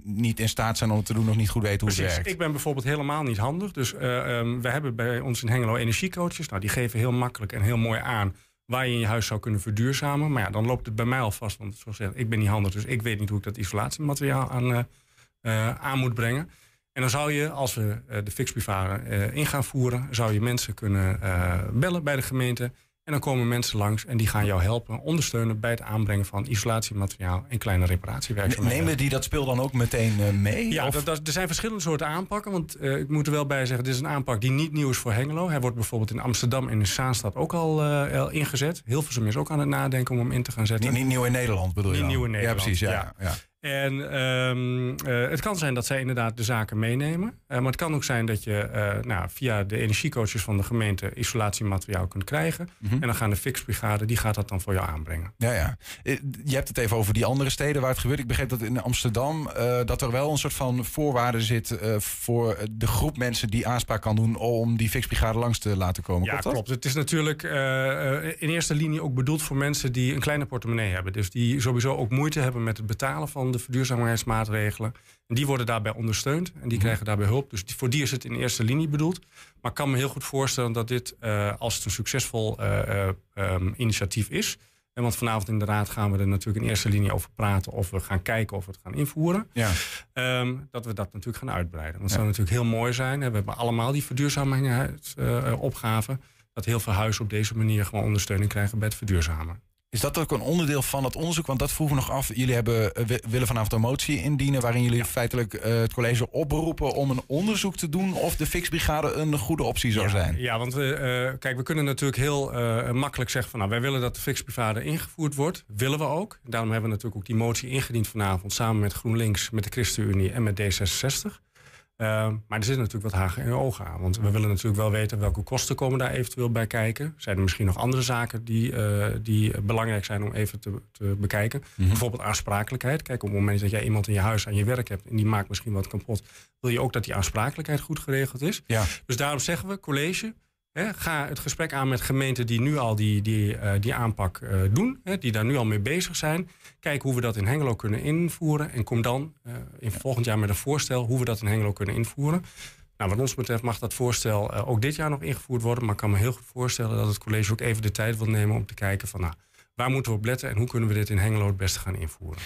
niet in staat zijn om het te doen of niet goed weten hoe het werkt. Ik ben bijvoorbeeld helemaal niet handig. Dus we hebben bij ons in Hengelo energiecoaches. Nou, die geven heel makkelijk en heel mooi aan waar je in je huis zou kunnen verduurzamen. Maar ja, dan loopt het bij mij al vast. Want zoals gezegd, ik ben niet handig, dus ik weet niet hoe ik dat isolatiemateriaal aan moet brengen. En dan zou je, als we de fixbrigade in gaan voeren, zou je mensen kunnen bellen bij de gemeente. En dan komen mensen langs en die gaan jou helpen, ondersteunen bij het aanbrengen van isolatiemateriaal en kleine reparatiewerkzaamheden. Nemen die dat speel dan ook meteen mee? Ja, er zijn verschillende soorten aanpakken. Want ik moet er wel bij zeggen, dit is een aanpak die niet nieuw is voor Hengelo. Hij wordt bijvoorbeeld in Amsterdam en in Zaanstad ook al ingezet. Hilversum is ook aan het nadenken om hem in te gaan zetten. Niet nieuw in Nederland bedoel je? Niet nieuw in Nederland. Ja, precies. Ja. En het kan zijn dat zij inderdaad de zaken meenemen. Maar het kan ook zijn dat je via de energiecoaches van de gemeente isolatiemateriaal kunt krijgen. Mm-hmm. En dan gaan de fixbrigade, die gaat dat dan voor jou aanbrengen. Ja. Je hebt het even over die andere steden waar het gebeurt. Ik begreep dat in Amsterdam dat er wel een soort van voorwaarde zit voor de groep mensen die aanspraak kan doen om die fixbrigade langs te laten komen. Ja, klopt. Het is natuurlijk in eerste linie ook bedoeld voor mensen die een kleine portemonnee hebben. Dus die sowieso ook moeite hebben met het betalen van de verduurzaamheidsmaatregelen. En die worden daarbij ondersteund en die krijgen daarbij hulp. Dus voor die is het in eerste linie bedoeld. Maar ik kan me heel goed voorstellen dat dit, als het een succesvol initiatief is... En want vanavond in de Raad gaan we er natuurlijk in eerste linie over praten... of we gaan kijken of we het gaan invoeren. Ja. Dat we dat natuurlijk gaan uitbreiden. Want het zou natuurlijk heel mooi zijn. Hè? We hebben allemaal die verduurzamheidsopgaven. Dat heel veel huizen op deze manier gewoon ondersteuning krijgen bij het verduurzamen. Is dat ook een onderdeel van dat onderzoek? Want dat vroeg me nog af. Jullie willen vanavond een motie indienen... waarin jullie feitelijk het college oproepen om een onderzoek te doen... of de fixbrigade een goede optie zou zijn. Ja, want we kunnen natuurlijk heel makkelijk zeggen... van, nou, wij willen dat de fixbrigade ingevoerd wordt. Willen we ook. Daarom hebben we natuurlijk ook die motie ingediend vanavond... samen met GroenLinks, met de ChristenUnie en met D66. Maar er zit natuurlijk wat hagen in de ogen aan. Want we willen natuurlijk wel weten welke kosten komen daar eventueel bij kijken. Zijn er misschien nog andere zaken die belangrijk zijn om even te bekijken? Mm-hmm. Bijvoorbeeld aansprakelijkheid. Kijk, op het moment dat jij iemand in je huis aan je werk hebt... en die maakt misschien wat kapot... wil je ook dat die aansprakelijkheid goed geregeld is. Ja. Dus daarom zeggen we, college... ga het gesprek aan met gemeenten die nu al die aanpak doen. Die daar nu al mee bezig zijn. Kijk hoe we dat in Hengelo kunnen invoeren. En kom dan in volgend jaar met een voorstel hoe we dat in Hengelo kunnen invoeren. Nou, wat ons betreft mag dat voorstel ook dit jaar nog ingevoerd worden. Maar ik kan me heel goed voorstellen dat het college ook even de tijd wil nemen om te kijken van... waar moeten we op letten en hoe kunnen we dit in Hengelo het beste gaan invoeren?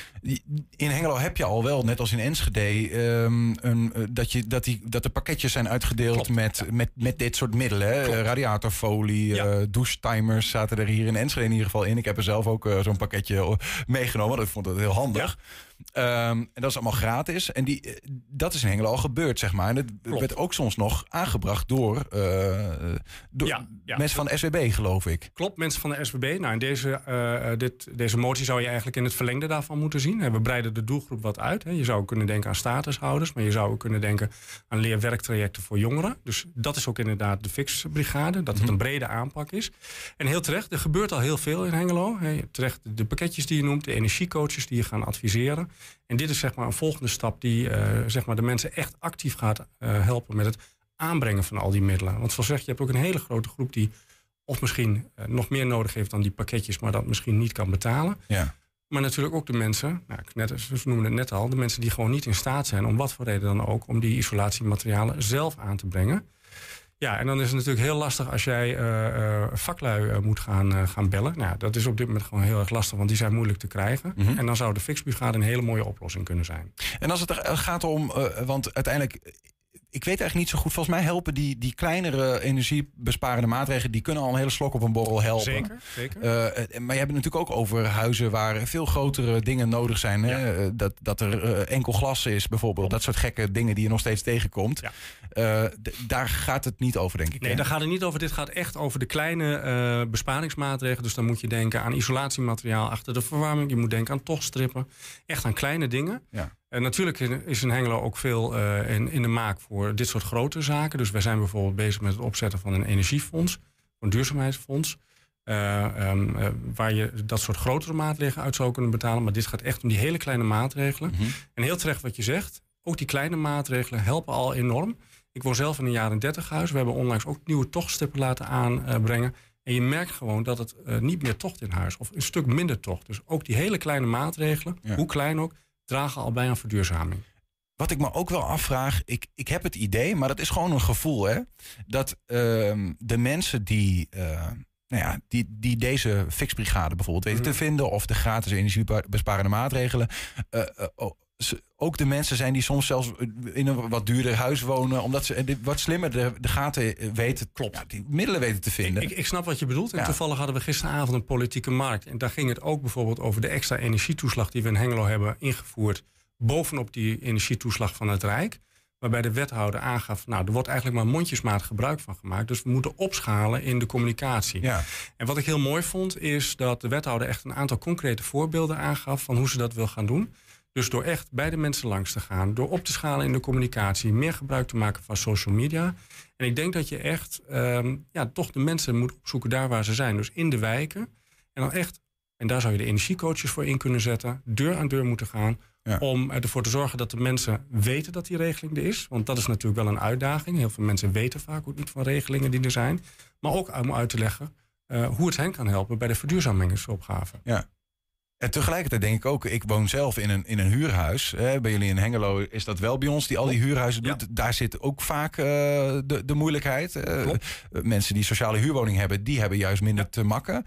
In Hengelo heb je al wel, net als in Enschede... dat de pakketjes zijn uitgedeeld. Klopt, met dit soort middelen. Radiatorfolie, douchetimers zaten er hier in Enschede in ieder geval in. Ik heb er zelf ook zo'n pakketje meegenomen, want ik vond dat heel handig. Ja. En dat is allemaal gratis. En dat is in Hengelo al gebeurd, zeg maar. En het werd ook soms nog aangebracht door mensen van de SWB, geloof ik. Klopt, mensen van de SWB. Nou, in deze... Deze motie zou je eigenlijk in het verlengde daarvan moeten zien. We breiden de doelgroep wat uit. Je zou kunnen denken aan statushouders... maar je zou ook kunnen denken aan leerwerktrajecten voor jongeren. Dus dat is ook inderdaad de fixbrigade. Dat het een brede aanpak is. En heel terecht, er gebeurt al heel veel in Hengelo. Terecht de pakketjes die je noemt, de energiecoaches die je gaan adviseren. En dit is zeg maar een volgende stap die de mensen echt actief gaat helpen... met het aanbrengen van al die middelen. Want zoals gezegd, je hebt ook een hele grote groep die... of misschien nog meer nodig heeft dan die pakketjes... maar dat misschien niet kan betalen. Ja. Maar natuurlijk ook de mensen, we noemen het net al... de mensen die gewoon niet in staat zijn, om wat voor reden dan ook... om die isolatiematerialen zelf aan te brengen. Ja, en dan is het natuurlijk heel lastig als jij vaklui moet gaan bellen. Nou, dat is op dit moment gewoon heel erg lastig, want die zijn moeilijk te krijgen. Mm-hmm. En dan zou de fixbrigade een hele mooie oplossing kunnen zijn. En als het er gaat om, want uiteindelijk... Ik weet eigenlijk niet zo goed. Volgens mij helpen die kleinere energiebesparende maatregelen... die kunnen al een hele slok op een borrel helpen. Zeker. Maar je hebt het natuurlijk ook over huizen... waar veel grotere dingen nodig zijn. Ja. Hè? Dat er enkel glas is bijvoorbeeld. Klopt. Dat soort gekke dingen die je nog steeds tegenkomt. Ja. Daar gaat het niet over, denk ik. Nee, daar gaat het niet over. Dit gaat echt over de kleine besparingsmaatregelen. Dus dan moet je denken aan isolatiemateriaal achter de verwarming. Je moet denken aan tochtstrippen. Echt aan kleine dingen. Ja. En natuurlijk is in Hengelo ook veel in de maak voor dit soort grote zaken. Dus wij zijn bijvoorbeeld bezig met het opzetten van een energiefonds, een duurzaamheidsfonds. Waar je dat soort grotere maatregelen uit zou kunnen betalen. Maar dit gaat echt om die hele kleine maatregelen. Mm-hmm. En heel terecht wat je zegt, ook die kleine maatregelen helpen al enorm. Ik woon zelf in een jaren 30 huis. We hebben onlangs ook nieuwe tochtstippen laten aanbrengen. En je merkt gewoon dat het niet meer tocht in huis, of een stuk minder tocht. Dus ook die hele kleine maatregelen, hoe klein ook... dragen al bij aan verduurzaming. Wat ik me ook wel afvraag, ik heb het idee, maar dat is gewoon een gevoel, hè, dat de mensen die deze fixbrigade bijvoorbeeld weten te vinden, of de gratis energiebesparende maatregelen, ook de mensen zijn die soms zelfs in een wat duurder huis wonen, omdat ze wat slimmer de gaten weten, die middelen weten te vinden. Ik snap wat je bedoelt. En toevallig hadden we gisteravond een politieke markt. En daar ging het ook bijvoorbeeld over de extra energietoeslag die we in Hengelo hebben ingevoerd, bovenop die energietoeslag van het Rijk. Waarbij de wethouder aangaf, er wordt eigenlijk maar mondjesmaat gebruik van gemaakt. Dus we moeten opschalen in de communicatie. Ja. En wat ik heel mooi vond, is dat de wethouder echt een aantal concrete voorbeelden aangaf van hoe ze dat wil gaan doen. Dus door echt bij de mensen langs te gaan, door op te schalen in de communicatie, meer gebruik te maken van social media. En ik denk dat je echt toch de mensen moet opzoeken daar waar ze zijn. Dus in de wijken. En dan echt, en daar zou je de energiecoaches voor in kunnen zetten, deur aan deur moeten gaan. Ja. Om ervoor te zorgen dat de mensen weten dat die regeling er is. Want dat is natuurlijk wel een uitdaging. Heel veel mensen weten vaak ook niet van regelingen die er zijn. Maar ook om uit te leggen hoe het hen kan helpen bij de verduurzamingsopgave. Ja. En tegelijkertijd denk ik ook, ik woon zelf in een huurhuis. Bij jullie in Hengelo is dat wel bij ons, die al die huurhuizen doet. Ja. Daar zit ook vaak de moeilijkheid. Mensen die sociale huurwoning hebben, die hebben juist minder te makken.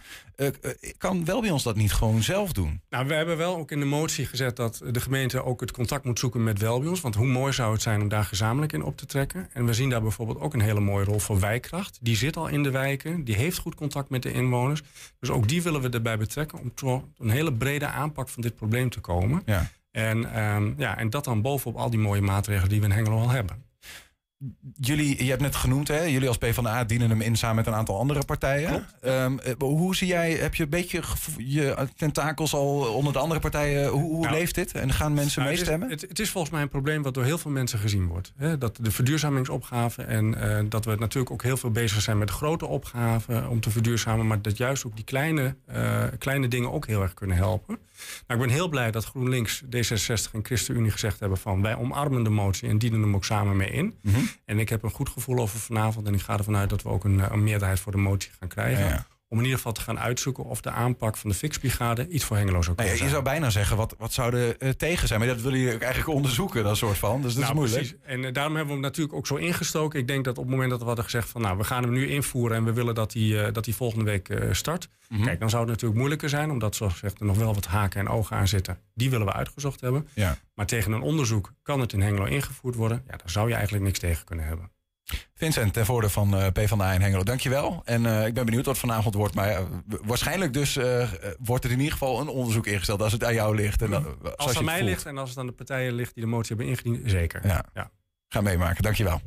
Kan wel bij ons dat niet gewoon zelf doen? Nou, we hebben wel ook in de motie gezet dat de gemeente ook het contact moet zoeken met welbions. Want hoe mooi zou het zijn om daar gezamenlijk in op te trekken. En we zien daar bijvoorbeeld ook een hele mooie rol voor wijkkracht. Die zit al in de wijken, die heeft goed contact met de inwoners. Dus ook die willen we erbij betrekken om tot een hele brede aanpak van dit probleem te komen. Ja. En dat dan bovenop al die mooie maatregelen die we in Hengelo al hebben. Je hebt net genoemd, hè? Jullie als PvdA dienen hem in samen met een aantal andere partijen. Hoe zie jij, heb je een beetje je tentakels al onder de andere partijen? Hoe leeft dit? En gaan mensen meestemmen? Het is volgens mij een probleem wat door heel veel mensen gezien wordt. Hè? Dat de verduurzamingsopgave en dat we natuurlijk ook heel veel bezig zijn met de grote opgaven om te verduurzamen. Maar dat juist ook die kleine dingen ook heel erg kunnen helpen. Nou, ik ben heel blij dat GroenLinks, D66 en ChristenUnie gezegd hebben van wij omarmen de motie en dienen hem ook samen mee in. Mm-hmm. En ik heb een goed gevoel over vanavond en ik ga ervan uit dat we ook een meerderheid voor de motie gaan krijgen. Ja. Om in ieder geval te gaan uitzoeken of de aanpak van de fixbrigade iets voor Hengelo zou kunnen zijn. Je zou bijna zeggen, wat zou er tegen zijn? Maar dat wil je eigenlijk onderzoeken, dat soort van. Dus dat is moeilijk. Precies. En daarom hebben we hem natuurlijk ook zo ingestoken. Ik denk dat op het moment dat we hadden gezegd van, we gaan hem nu invoeren en we willen dat hij volgende week start. Mm-hmm. Kijk, dan zou het natuurlijk moeilijker zijn, omdat zoals gezegd er nog wel wat haken en ogen aan zitten. Die willen we uitgezocht hebben. Ja. Maar tegen een onderzoek kan het in Hengelo ingevoerd worden. Ja, daar zou je eigenlijk niks tegen kunnen hebben. Vincent ten Voorde van PvdA in Hengelo, dankjewel. En ik ben benieuwd wat vanavond wordt. Maar waarschijnlijk dus wordt er in ieder geval een onderzoek ingesteld als het aan jou ligt. En als het aan mij ligt en als het aan de partijen ligt die de motie hebben ingediend, zeker. Ja. Ga meemaken, dankjewel.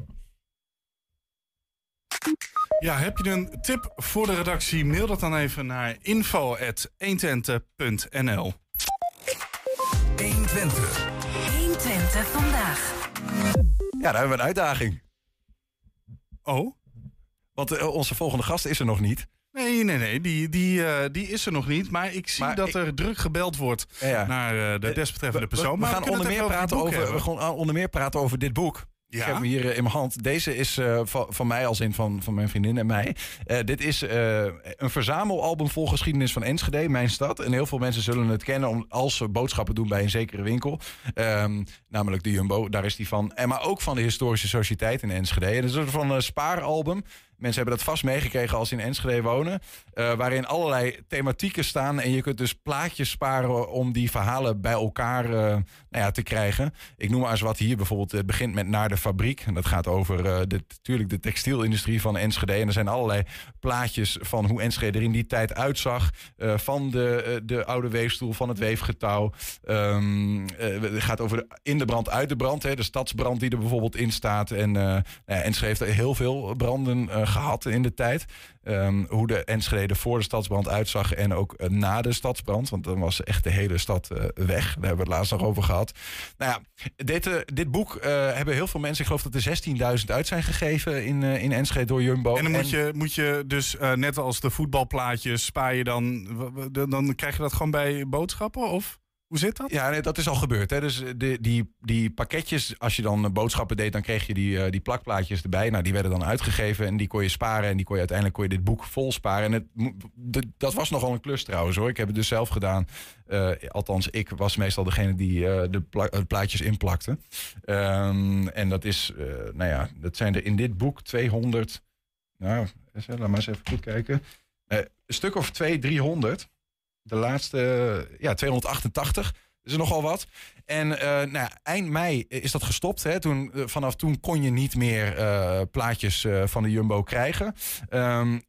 Ja, heb je een tip voor de redactie? Mail dat dan even naar info@120.nl. 120. 120 vandaag. Ja, daar hebben we een uitdaging. Oh? Want onze volgende gast is er nog niet. Nee. Die is er nog niet. Maar ik zie dat er druk gebeld wordt naar de desbetreffende persoon. We gaan onder meer praten over dit boek. Ja? Ik heb hem hier in mijn hand. Deze is van mij, als in van mijn vriendin en mij. Dit is een verzamelalbum vol geschiedenis van Enschede, mijn stad. En heel veel mensen zullen het kennen als ze boodschappen doen bij een zekere winkel. Namelijk de Jumbo, daar is die van. Maar ook van de Historische Sociëteit in Enschede. En het is een soort van spaaralbum. Mensen hebben dat vast meegekregen als ze in Enschede wonen. Waarin allerlei thematieken staan. En je kunt dus plaatjes sparen om die verhalen bij elkaar te krijgen. Ik noem maar eens wat hier bijvoorbeeld. Het begint met Naar de Fabriek. En dat gaat over de textielindustrie van Enschede. En er zijn allerlei plaatjes van hoe Enschede er in die tijd uitzag. Van de oude weefstoel, van het weefgetouw. Het gaat over in de brand, uit de brand. Hè, de stadsbrand die er bijvoorbeeld in staat. En Enschede heeft er heel veel branden gehad in de tijd. Hoe de Enschede voor de stadsbrand uitzag en ook na de stadsbrand. Want dan was echt de hele stad weg. Daar hebben we het laatst nog over gehad. Nou ja, dit boek hebben heel veel mensen. Ik geloof dat er 16.000 uit zijn gegeven in Enschede door Jumbo. En dan moet je dus net als de voetbalplaatjes spaar je dan krijg je dat gewoon bij boodschappen of? Hoe zit dat? Ja, nee, dat is al gebeurd. Hè? Dus die pakketjes, als je dan boodschappen deed, dan kreeg je die plakplaatjes erbij. Nou, die werden dan uitgegeven en die kon je sparen. En die kon je uiteindelijk dit boek vol sparen. En dat was nogal een klus trouwens hoor. Ik heb het dus zelf gedaan. Althans, ik was meestal degene die de plaatjes inplakte. En dat is, dat zijn er in dit boek 200. Nou, laat maar eens even goed kijken. Een stuk of 200-300. De laatste, 288. Is er nogal wat. En eind mei is dat gestopt. Hè? Vanaf toen kon je niet meer plaatjes van de Jumbo krijgen.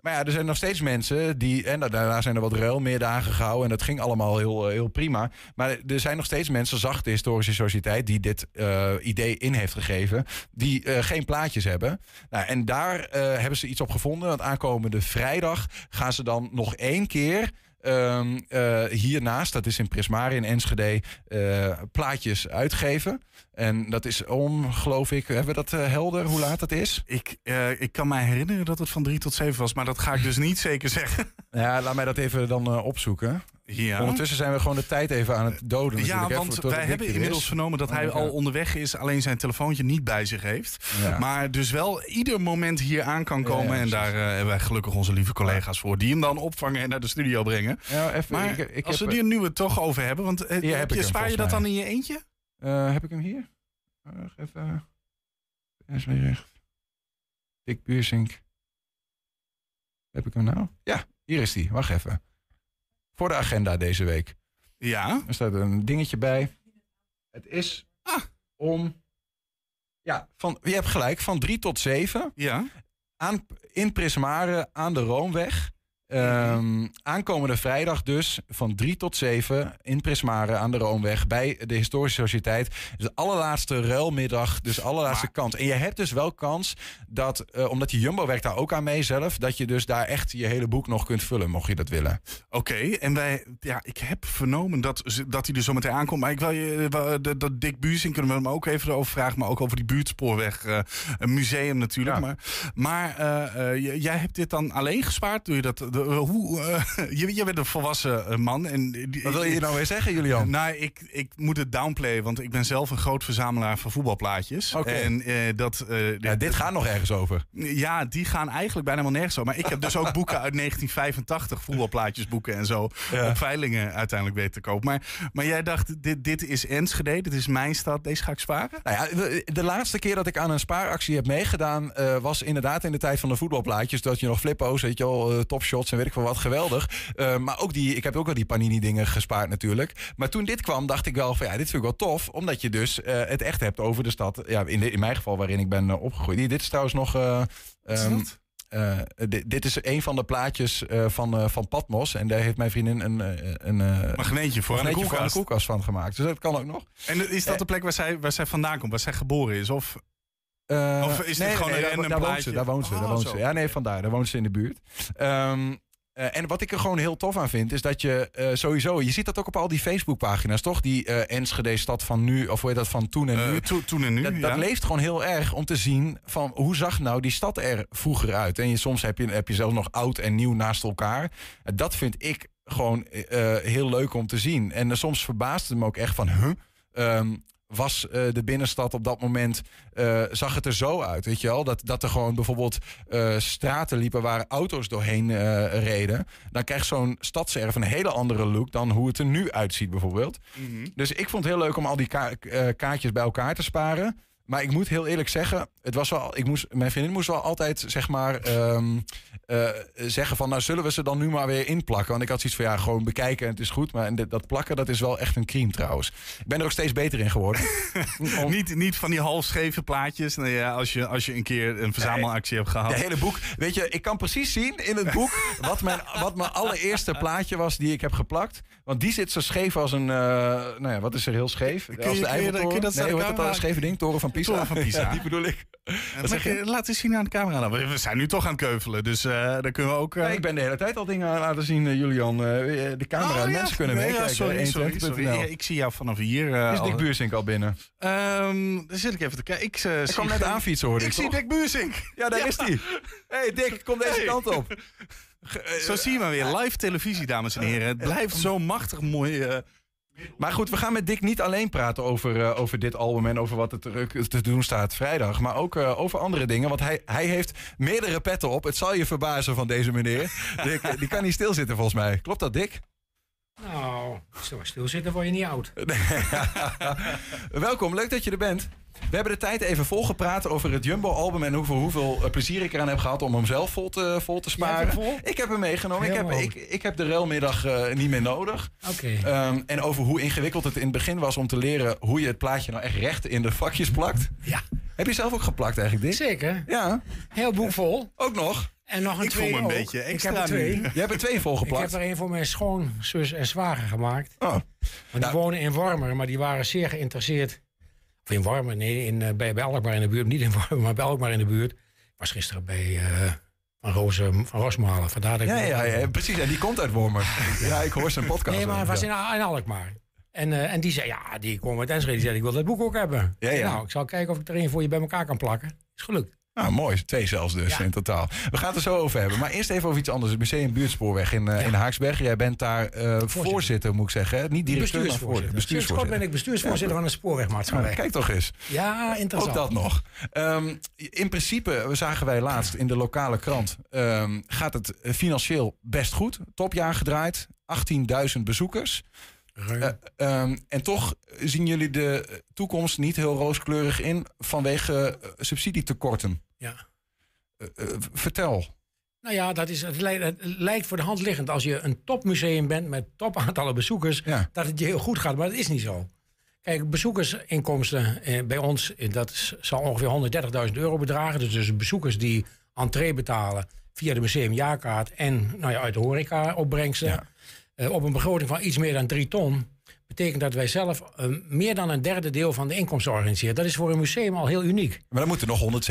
Maar er zijn nog steeds mensen die... En daarna zijn er wat ruilmiddagen gehouden. En dat ging allemaal heel prima. Maar er zijn nog steeds mensen, zag de Historische Sociëteit... die dit idee in heeft gegeven. Die geen plaatjes hebben. Nou, en daar hebben ze iets op gevonden. Want aankomende vrijdag gaan ze dan nog één keer... hiernaast, dat is in Prismari in Enschede, plaatjes uitgeven. En dat is om, geloof ik, hebben we dat helder, hoe laat het is? Ik kan mij herinneren dat het van 3 tot 7 was, maar dat ga ik dus niet zeker zeggen. Ja, laat mij dat even dan opzoeken. Ja. Ondertussen zijn we gewoon de tijd even aan het doden. Ja, want wij hebben inmiddels vernomen dat hij al onderweg is, alleen zijn telefoontje niet bij zich heeft. Ja. Maar dus wel ieder moment hier aan kan komen. Ja, ja, en daar hebben wij gelukkig onze lieve collega's voor, die hem dan opvangen en naar de studio brengen. Ja, even, maar als we die er nu het toch over hebben, want spaar je dat dan in je eentje? Heb ik hem hier? Even. Persbericht. Dick Buursink. Heb ik hem nou? Ja, hier is hij. Wacht even. Voor de agenda deze week. Ja. Er staat een dingetje bij. Het is om... Ja, je hebt gelijk. Van 3 tot 7. Ja. In Prismari aan de Roomweg. Aankomende vrijdag dus van 3 tot 7 in Prismari aan de Roomweg bij de Historische Sociëteit. Dus de allerlaatste ruilmiddag, dus de allerlaatste kans. En je hebt dus wel kans dat, omdat die Jumbo werkt daar ook aan mee zelf, dat je dus daar echt je hele boek nog kunt vullen, mocht je dat willen. Oké, en ik heb vernomen dat hij er zo meteen aankomt. Maar ik wil dat Dick Buursink, kunnen we hem ook even erover vragen, maar ook over die buurtspoorweg, een museum natuurlijk. Ja. Maar jij hebt dit dan alleen gespaard? Doe je dat? Je bent een volwassen man. Wat wil je nou weer zeggen, Julian? Nou, ik moet het downplayen, want ik ben zelf een groot verzamelaar van voetbalplaatjes. Okay. En dit gaat nog ergens over. Ja, die gaan eigenlijk bijna helemaal nergens over. Maar ik heb dus ook boeken uit 1985, voetbalplaatjesboeken en zo, op veilingen uiteindelijk weten te kopen. Maar jij dacht, dit is Enschede, dit is mijn stad, deze ga ik sparen? Nou ja, de laatste keer dat ik aan een spaaractie heb meegedaan, was inderdaad in de tijd van de voetbalplaatjes, dat je nog flippo's, weet je wel, topshots en weet ik veel wat, geweldig. Maar ook ik heb ook wel die Panini dingen gespaard natuurlijk. Maar toen dit kwam, dacht ik wel van dit vind ik wel tof. Omdat je dus het echt hebt over de stad. Ja, in mijn geval waarin ik ben opgegroeid. Dit is trouwens nog... dit is een van de plaatjes van Patmos. En daar heeft mijn vriendin een magneetje voor aan de koelkast van gemaakt. Dus dat kan ook nog. En is dat de plek waar zij vandaan komt? Waar zij geboren is? Of is dit gewoon een random plaatje? Daar woont ze. Ja, nee, vandaar. Daar woont ze in de buurt. En wat ik er gewoon heel tof aan vind, is dat je sowieso... Je ziet dat ook op al die Facebookpagina's, toch? Die Enschede stad van nu, of hoe heet dat, van toen en nu. Toen en nu, dat leeft gewoon heel erg om te zien van hoe zag nou die stad er vroeger uit. En soms heb je zelfs nog oud en nieuw naast elkaar. Dat vind ik gewoon heel leuk om te zien. En soms verbaast het me ook echt van... was de binnenstad op dat moment, zag het er zo uit, weet je wel? Dat er gewoon bijvoorbeeld straten liepen waar auto's doorheen reden. Dan krijgt zo'n stadserf een hele andere look dan hoe het er nu uitziet bijvoorbeeld. Mm-hmm. Dus ik vond het heel leuk om al die kaartjes bij elkaar te sparen. Maar ik moet heel eerlijk zeggen, mijn vriendin moest wel altijd zeg maar zeggen van... nou, zullen we ze dan nu maar weer inplakken? Want ik had zoiets van, gewoon bekijken en het is goed. Maar dat plakken, dat is wel echt een crime trouwens. Ik ben er ook steeds beter in geworden. Niet van die halfscheve plaatjes. Nou ja, als je een keer een verzamelactie hebt gehad. Het hele boek. Weet je, ik kan precies zien in het boek wat mijn allereerste plaatje was die ik heb geplakt. Want die zit zo scheef als een... wat is er heel scheef? Als de Eiffeltoren. Hoe heet dat scheve ding? Toren van Pisa. Toren van Pisa. Ja, die bedoel ik. Laat eens zien aan de camera dan. We zijn nu toch aan het keuvelen, dus daar kunnen we ook... Nee, ik ben de hele tijd al dingen aan laten zien, Julian. De camera, mensen kunnen meekijken. Sorry. Ik zie jou vanaf hier. Is Dick Buursink al binnen? Daar zit ik even te kijken. Ik kwam net aanfietsen, hoor. Ik zie Dick Buursink. Ja, daar is hij. Hey Dick, kom deze kant op. Zo zie je maar weer. Live televisie, dames en heren. Het blijft zo machtig mooi... Maar goed, we gaan met Dick niet alleen praten over dit album... en over wat er te doen staat vrijdag. Maar ook over andere dingen. Want hij heeft meerdere petten op. Het zal je verbazen van deze meneer. Dick, die kan niet stilzitten volgens mij. Klopt dat, Dick? Nou, zomaar stilzitten word je niet oud. Welkom, leuk dat je er bent. We hebben de tijd even volgepraat over het Jumbo-album... en hoeveel plezier ik eraan heb gehad om hem zelf vol te sparen. Ik heb hem meegenomen. Ik heb de ruilmiddag niet meer nodig. Okay. En over hoe ingewikkeld het in het begin was om te leren... hoe je het plaatje nou echt recht in de vakjes plakt. Ja. Heb je zelf ook geplakt eigenlijk, Dick? Zeker. Ja. Heel boek vol. Ook nog. En nog een tweede. Ik voel me een beetje extra. Ik heb er 2. Jij hebt er 2 volgeplakt. Ik heb er 1 voor mijn schoonzus en zwager gemaakt. Oh. Want die wonen in Wormer, maar die waren zeer geïnteresseerd. Of in Wormer, nee, bij Alkmaar in de buurt. Niet in Wormer, maar bij Alkmaar in de buurt. Ik was gisteren bij Van Rosmalen, vandaar dat ja, precies. En die komt uit Wormer. Ja, ik hoor zijn podcast. Nee, maar hij was in Alkmaar. En die zei, ja, die kwam uit Enschede. Die zei, ik wil dat boek ook hebben. Ja, ja. Nou, ik zal kijken of ik er een voor je bij elkaar kan plakken. Is gelukt. Nou, mooi. 2 zelfs dus in totaal. We gaan het er zo over hebben. Maar eerst even over iets anders. Het Museum Buurtspoorweg in Haaksberg. Jij bent daar voorzitter, moet ik zeggen. Hè? Niet directeur, maar voorzitter. Sinds kort ben ik bestuursvoorzitter van een spoorwegmaatschappij. Kijk toch eens. Ja, interessant. Ook dat nog. In principe, zagen wij laatst in de lokale krant... gaat het financieel best goed. Topjaar gedraaid. 18.000 bezoekers. En toch zien jullie de toekomst niet heel rooskleurig in vanwege subsidietekorten. Ja. Vertel. Nou ja, het lijkt voor de hand liggend als je een topmuseum bent met topaantallen bezoekers, dat het je heel goed gaat. Maar dat is niet zo. Kijk, bezoekersinkomsten bij ons, dat zal ongeveer €130.000 bedragen. Dus bezoekers die entree betalen via de museumjaarkaart en uit de horeca opbrengsten. Ja. Op een begroting van iets meer dan $3 ton... betekent dat wij zelf meer dan een derde deel van de inkomsten organiseren. Dat is voor een museum al heel uniek. Maar dan moeten nog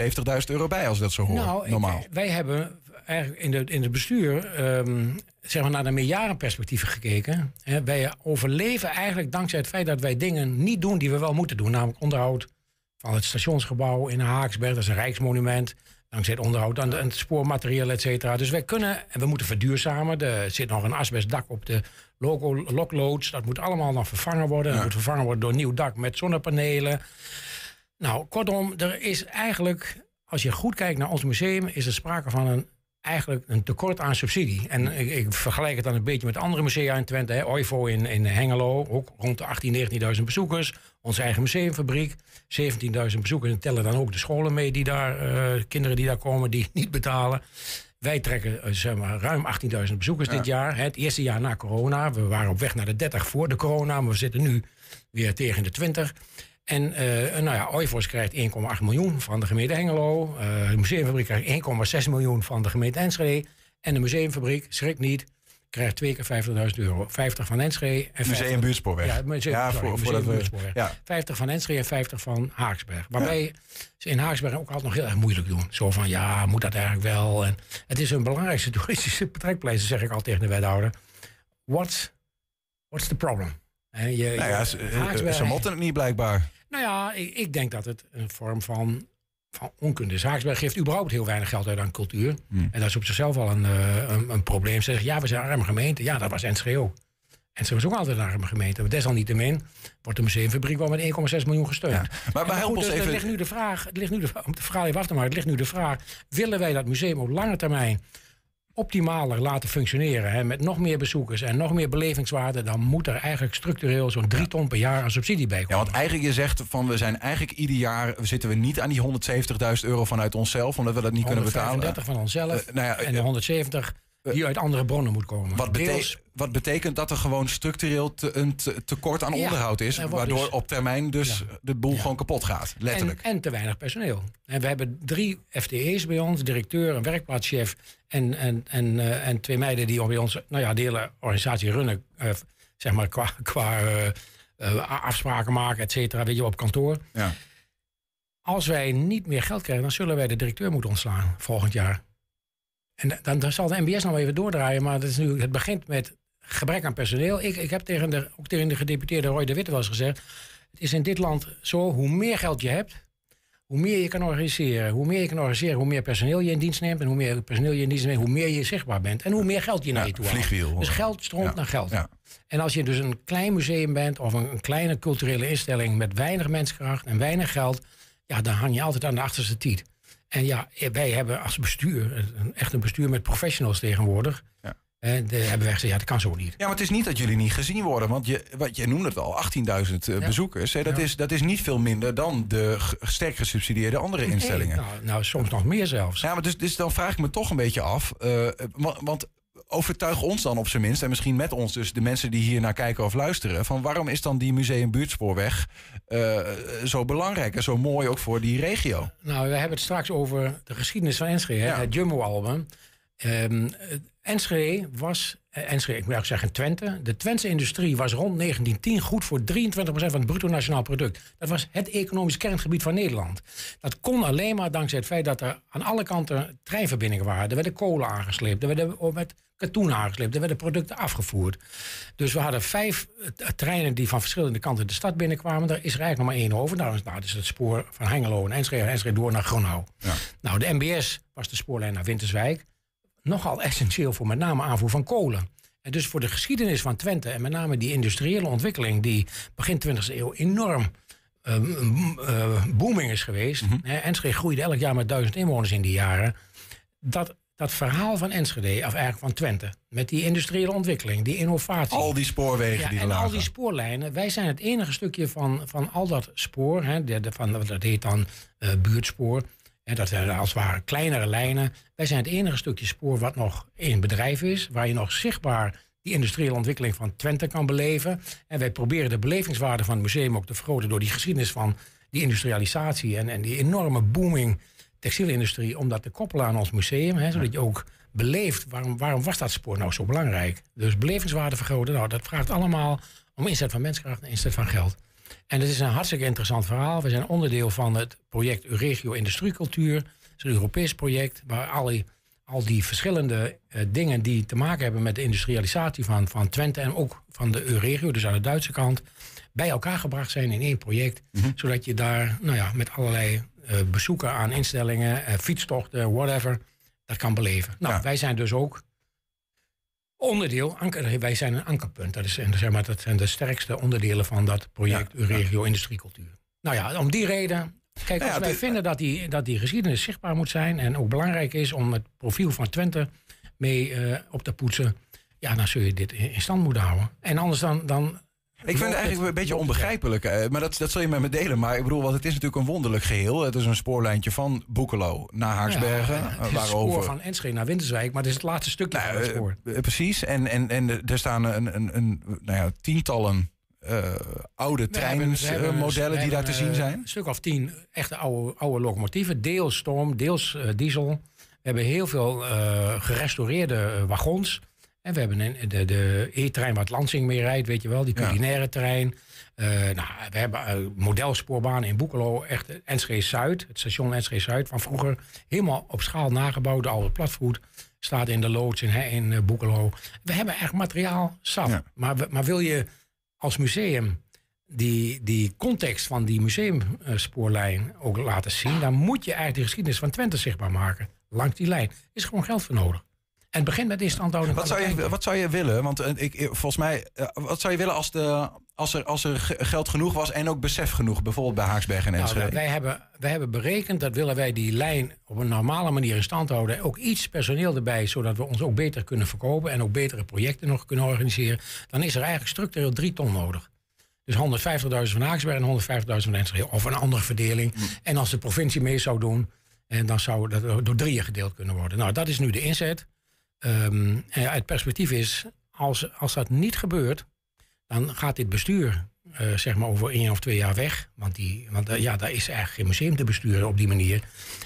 €170.000 bij, als dat zo hoort, normaal. Wij hebben eigenlijk in het bestuur naar de meerjarenperspectieven gekeken. Wij overleven eigenlijk dankzij het feit dat wij dingen niet doen die we wel moeten doen. Namelijk onderhoud van het stationsgebouw in Haaksberg. Dat is een rijksmonument. Dankzij het onderhoud aan het spoormateriaal, et cetera. Dus wij kunnen, en we moeten verduurzamen. Er zit nog een asbestdak op de lokloods. Dat moet allemaal nog vervangen worden. Ja. Dat moet vervangen worden door een nieuw dak met zonnepanelen. Nou, kortom, er is eigenlijk... Als je goed kijkt naar ons museum, is er sprake van een tekort aan subsidie. En ik vergelijk het dan een beetje met andere musea in Twente. Hè. OIVO in Hengelo, ook rond de 18.000, 19.000 bezoekers. Onze eigen museumfabriek, 17.000 bezoekers. En tellen dan ook de scholen mee, kinderen die daar komen, die niet betalen. Wij trekken ruim 18.000 bezoekers dit jaar. Het eerste jaar na corona. We waren op weg naar de 30 voor de corona, maar we zitten nu weer tegen de 20. En OIVOS krijgt 1,8 miljoen van de gemeente Hengelo. De museumfabriek krijgt 1,6 miljoen van de gemeente Enschede. En de museumfabriek, schrik niet, krijgt 2 keer €50.000. 50 van Enschede en Museum Buurtspoorweg. Ja, museum Buurtspoorweg. Ja. 50 van Enschede en 50 van Haaksberg. Waarbij ze in Haaksberg ook altijd nog heel erg moeilijk doen. Zo van, ja, moet dat eigenlijk wel? En het is hun belangrijkste toeristische betrekpleister, zeg ik al tegen de wethouder. What's the problem? Ze motten het niet blijkbaar. Nou ja, ik denk dat het een vorm van onkunde is. Haaksberg geeft überhaupt heel weinig geld uit aan cultuur. En dat is op zichzelf al een probleem. Ze zeggen, ja, we zijn een arme gemeente. Ja, dat was NSGO. NSGO is ook altijd een arme gemeente. Maar desalniettemin wordt de museumfabriek wel met 1,6 miljoen gesteund. Ja. Maar help ons even... Het ligt nu de vraag, willen wij dat museum op lange termijn optimaler laten functioneren, met nog meer bezoekers en nog meer belevingswaarde, dan moet er eigenlijk structureel zo'n $3 ton per jaar aan subsidie bij komen. Ja, want eigenlijk je zegt van, we zijn eigenlijk ieder jaar zitten we niet aan die €170.000 vanuit onszelf, omdat we dat niet kunnen betalen. 135 van onszelf en de 170 die uit andere bronnen moet komen. Wat betekent dat er gewoon structureel een tekort aan onderhoud is, waardoor op termijn de boel gewoon kapot gaat, letterlijk. En te weinig personeel. En we hebben 3 FTE's bij ons, directeur, een werkplaatschef en 2 meiden die bij ons de hele organisatie runnen, qua afspraken maken, et cetera, op kantoor. Ja. Als wij niet meer geld krijgen, dan zullen wij de directeur moeten ontslaan volgend jaar. En dan zal de MBS nog wel even doordraaien, maar het begint met gebrek aan personeel. Ik heb ook tegen de gedeputeerde Roy de Witte wel eens gezegd, het is in dit land zo, hoe meer geld je hebt, hoe meer je kan organiseren. Hoe meer je kan organiseren, hoe meer personeel je in dienst neemt. En hoe meer personeel je in dienst neemt, hoe meer je zichtbaar bent. En hoe meer geld je naar je toe haalt. Dus geld stroomt naar geld. Ja. En als je dus een klein museum bent of een kleine culturele instelling met weinig menskracht en weinig geld, dan hang je altijd aan de achterste tiet. En wij hebben als bestuur, echt een bestuur met professionals tegenwoordig. Ja. En hebben wij gezegd, dat kan zo niet. Ja, maar het is niet dat jullie niet gezien worden. Want je noemde het al, 18.000 bezoekers. Hè, dat is niet veel minder dan de sterk gesubsidieerde andere instellingen. Nou, soms nog meer zelfs. Ja, maar dus dan vraag ik me toch een beetje af. Want overtuig ons dan op zijn minst, en misschien met ons dus de mensen die hier naar kijken of luisteren, van waarom is dan die Museum Buurtspoorweg zo belangrijk en zo mooi ook voor die regio? Nou, we hebben het straks over de geschiedenis van Enschede, het Jumbo-album. Enschede was, ik moet ook zeggen Twente. De Twentse industrie was rond 1910 goed voor 23% van het bruto nationaal product. Dat was het economisch kerngebied van Nederland. Dat kon alleen maar dankzij het feit dat er aan alle kanten treinverbindingen waren. Er werden kolen aangesleept, er werden katoen aangesleept, er werden producten afgevoerd. Dus we hadden 5 treinen die van verschillende kanten de stad binnenkwamen. Daar is er eigenlijk nog maar 1 over. Nou, dat is het spoor van Hengelo en Enschede door naar Gronau. Ja. Nou, de MBS was de spoorlijn naar Winterswijk. Nogal essentieel voor met name aanvoer van kolen. En dus voor de geschiedenis van Twente en met name die industriële ontwikkeling die begin 20e eeuw enorm booming is geweest. Mm-hmm. Enschede groeide elk jaar met 1000 inwoners in die jaren. Dat verhaal van Enschede, of eigenlijk van Twente, met die industriële ontwikkeling, die innovatie. Al die spoorwegen die er lagen. Al die spoorlijnen. Wij zijn het enige stukje van al dat spoor, dat heet dan buurtspoor. En dat zijn als het ware kleinere lijnen. Wij zijn het enige stukje spoor wat nog in bedrijf is. Waar je nog zichtbaar die industriële ontwikkeling van Twente kan beleven. En wij proberen de belevingswaarde van het museum ook te vergroten door die geschiedenis van die industrialisatie. En die enorme booming textielindustrie. Om dat te koppelen aan ons museum. Hè, zodat je ook beleeft waarom was dat spoor nou zo belangrijk. Dus belevingswaarde vergroten. Nou, dat vraagt allemaal om inzet van menskracht en inzet van geld. En het is een hartstikke interessant verhaal. We zijn onderdeel van het project Euregio Industriecultuur. Dat is een Europees project waar al die verschillende dingen die te maken hebben met de industrialisatie van Twente en ook van de Euregio, dus aan de Duitse kant, bij elkaar gebracht zijn in één project. Mm-hmm. Zodat je daar met allerlei bezoeken aan instellingen, fietstochten, whatever, dat kan beleven. Nou, wij zijn dus ook onderdeel, wij zijn een ankerpunt. Dat zijn de sterkste onderdelen van dat project Euregio Industriecultuur. Nou ja, om die reden. Kijk, als wij vinden dat die geschiedenis zichtbaar moet zijn en ook belangrijk is om het profiel van Twente mee op te poetsen, dan zul je dit in stand moeten houden. En anders dan ik vind het eigenlijk een beetje onbegrijpelijk, maar dat zul je met me delen. Maar ik bedoel, want het is natuurlijk een wonderlijk geheel. Het is een spoorlijntje van Boekelo naar Haaksbergen. Het is het spoor van Enschede naar Winterswijk, maar het is het laatste stukje van het spoor. Precies, en er staan tientallen oude treinmodellen die daar te zien zijn. Een stuk of 10 echte oude locomotieven, deels stoom, deels diesel. We hebben heel veel gerestaureerde wagons. En we hebben de E-trein waar Lansing mee rijdt, weet je wel, die culinaire trein. We hebben modelspoorbaan in Boekelo, echt Enschede Zuid, het station Enschede Zuid van vroeger. Helemaal op schaal nagebouwd, de oude platvoet. Staat in de loods in Boekelo. We hebben echt materiaal zat. Ja. Maar wil je als museum die context van die museumspoorlijn ook laten zien, dan moet je eigenlijk de geschiedenis van Twente zichtbaar maken. Langs die lijn. Er is gewoon geld voor nodig. En het begint met de instandhouding. Wat zou je willen? Want volgens mij, wat zou je willen als er geld genoeg was en ook besef genoeg, bijvoorbeeld bij Haaksberg en Enschede? Wij hebben berekend dat willen wij die lijn op een normale manier in stand houden. Ook iets personeel erbij, zodat we ons ook beter kunnen verkopen en ook betere projecten nog kunnen organiseren. Dan is er eigenlijk structureel 3 ton nodig. Dus 150.000 van Haaksberg en 150.000 van Enschede. Of een andere verdeling. En als de provincie mee zou doen, en dan zou dat door 3 gedeeld kunnen worden. Nou, dat is nu de inzet. Het perspectief is, als dat niet gebeurt, dan gaat dit bestuur over 1 of 2 jaar weg. Want daar is eigenlijk geen museum te besturen op die manier.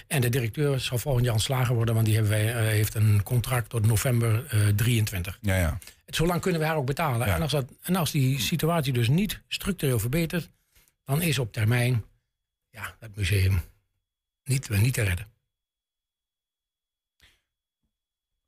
En de directeur zal volgend jaar ontslagen worden, want die heeft een contract tot november 23. Ja. Zolang kunnen we haar ook betalen. Ja. En als die situatie dus niet structureel verbetert, dan is op termijn het museum niet te redden.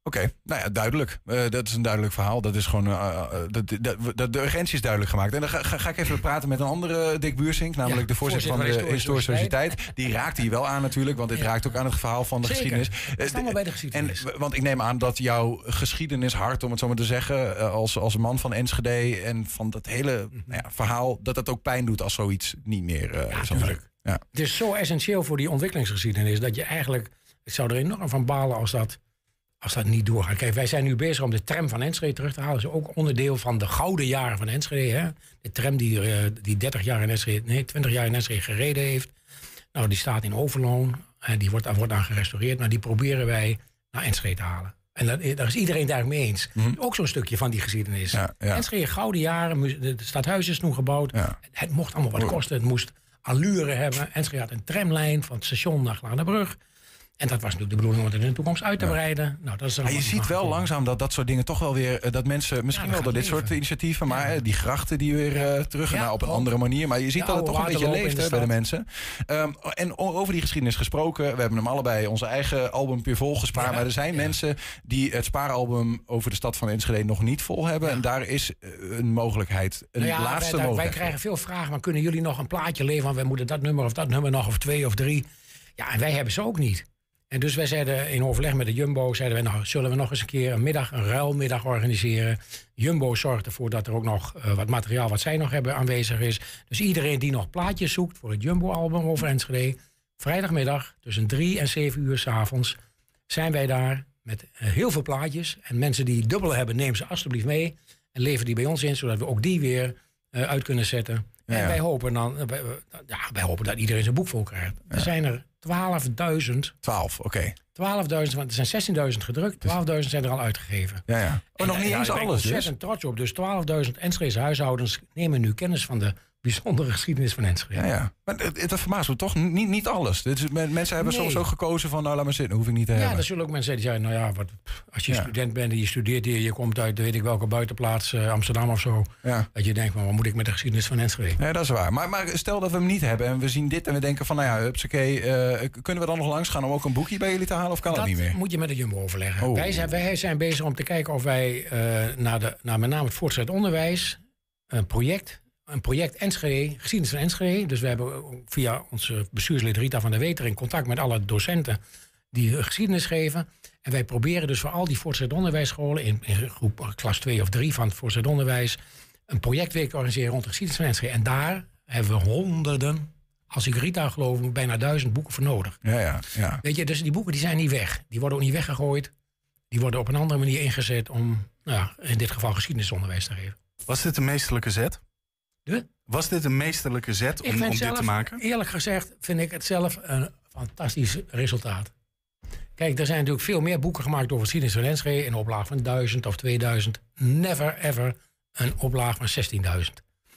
Oké, duidelijk. Dat is een duidelijk verhaal. Dat is gewoon, de urgentie is duidelijk gemaakt. En dan ga ik even praten met een andere Dick Buursink, namelijk de voorzitter van de Historische Sociëteit. Die raakt hier wel aan natuurlijk, want dit raakt ook aan het verhaal van de geschiedenis. Het is allemaal bij de geschiedenis. Want ik neem aan dat jouw geschiedenishart, om het zo maar te zeggen, als man van Enschede en van dat hele verhaal, dat dat ook pijn doet als zoiets niet meer is. Ja. Het is zo essentieel voor die ontwikkelingsgeschiedenis dat je eigenlijk, ik zou er enorm van balen als dat niet doorgaat. Kijk, wij zijn nu bezig om de tram van Enschede terug te halen. Dat is ook onderdeel van de gouden jaren van Enschede. Hè? De tram die 20 jaar in Enschede gereden heeft. Nou, die staat in Overloon. En die wordt aan gerestaureerd. Maar die proberen wij naar Enschede te halen. En daar is iedereen daar mee eens. Mm-hmm. Ook zo'n stukje van die geschiedenis. Ja. Enschede, gouden jaren. Het stadhuis is toen gebouwd. Ja. Het mocht allemaal wat kosten. Het moest allure hebben. Enschede had een tramlijn van het station naar Glanerbrug. En dat was natuurlijk de bedoeling om het in de toekomst uit te breiden. Nou, dat is maar je ziet wel langzaam dat dat soort dingen toch wel weer... dat mensen misschien wel door dit soort initiatieven... maar die grachten die weer terug gaan op een andere manier. Maar je ziet dat het toch een beetje leeft bij de mensen. En over die geschiedenis gesproken... we hebben hem allebei onze eigen album weer volgespaard. Maar er zijn mensen die het spaaralbum... over de stad van Enschede nog niet vol hebben. Ja. En daar is een mogelijkheid. Een laatste mogelijkheid. Wij krijgen veel vragen... maar kunnen jullie nog een plaatje leveren? We moeten dat nummer nog of 2 of 3. Ja, en wij hebben ze ook niet. En dus wij zeiden in overleg met de Jumbo... zeiden wij, nou, zullen we nog eens een keer een middag... een ruilmiddag organiseren. Jumbo zorgt ervoor dat er ook nog wat materiaal... wat zij nog hebben aanwezig is. Dus iedereen die nog plaatjes zoekt voor het Jumbo-album over Enschede... vrijdagmiddag tussen 3 en 7 uur 's avonds... zijn wij daar met heel veel plaatjes. En mensen die dubbel hebben, neem ze alsjeblieft mee... en lever die bij ons in, zodat we ook die weer uit kunnen zetten. Ja. En wij hopen, wij hopen dat iedereen zijn boek vol krijgt. Ja. Er zijn er... 12.000. 12, oké. 12.000, want er zijn 16.000 gedrukt. 12.000 zijn er al uitgegeven. Ja, ja. Maar nog niet eens alles. Ik ben ontzettend trots op. Dus 12.000 Enschedese huishoudens nemen nu kennis van de bijzondere geschiedenis van Enschede. Ja, ja. Maar dat verbaast me toch niet alles. Mensen hebben soms ook gekozen van, nou laat maar zitten, hoef ik niet te hebben. Ja, er zullen ook mensen zijn die zeggen, nou ja, als je student bent en je studeert hier, je komt uit, weet ik welke buitenplaats, Amsterdam of zo. Ja. Dat je denkt, maar wat moet ik met de geschiedenis van Enschede? Ja, dat is waar. Maar stel dat we hem niet hebben en we zien dit en we denken van, nou ja, hupsakee, kunnen we dan nog langs gaan om ook een boekje bij jullie te halen of kan dat niet meer? Dat moet je met de Jumbo overleggen. Oh. Wij zijn bezig om te kijken of wij naar met name het voortgezet onderwijs een project Enschede, geschiedenis van Enschede. Dus we hebben via onze bestuurslid Rita van der Weter... in contact met alle docenten die geschiedenis geven. En wij proberen dus voor al die voortgezet onderwijsscholen... in groep klas 2 of 3 van het voortgezet onderwijs... een projectweek te organiseren rond de geschiedenis van Enschede. En daar hebben we honderden, als ik Rita geloof... bijna 1000 boeken voor nodig. Ja. Weet je, dus die boeken die zijn niet weg. Die worden ook niet weggegooid. Die worden op een andere manier ingezet om, in dit geval geschiedenisonderwijs te geven. Was dit een meesterlijke zet? Was dit een meesterlijke zet om dit te maken? Eerlijk gezegd vind ik het zelf een fantastisch resultaat. Kijk, er zijn natuurlijk veel meer boeken gemaakt over geschiedenis van Enschede... in een oplaag van 1000 of 2000. Never ever een oplaag van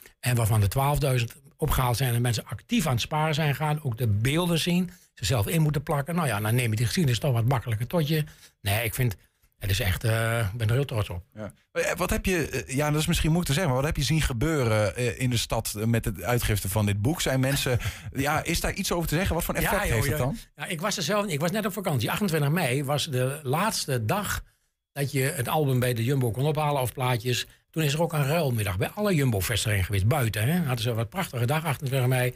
16.000. En waarvan de 12.000 opgehaald zijn en mensen actief aan het sparen zijn gaan... ook de beelden zien, ze zelf in moeten plakken. Nou ja, dan neem je die geschiedenis toch wat makkelijker tot je. Nee, ik vind... Het is echt, ik ben er heel trots op. Ja. Wat heb je, dat is misschien moeilijk te zeggen... maar wat heb je zien gebeuren in de stad met het uitgifte van dit boek? Zijn mensen, is daar iets over te zeggen? Wat voor effect heeft het dan? Ja, ik was net op vakantie. 28 mei was de laatste dag dat je het album bij de Jumbo kon ophalen of plaatjes. Toen is er ook een ruilmiddag bij alle Jumbo-vestigingen geweest. Buiten, hè? Hadden ze wat prachtige dag, 28 mei.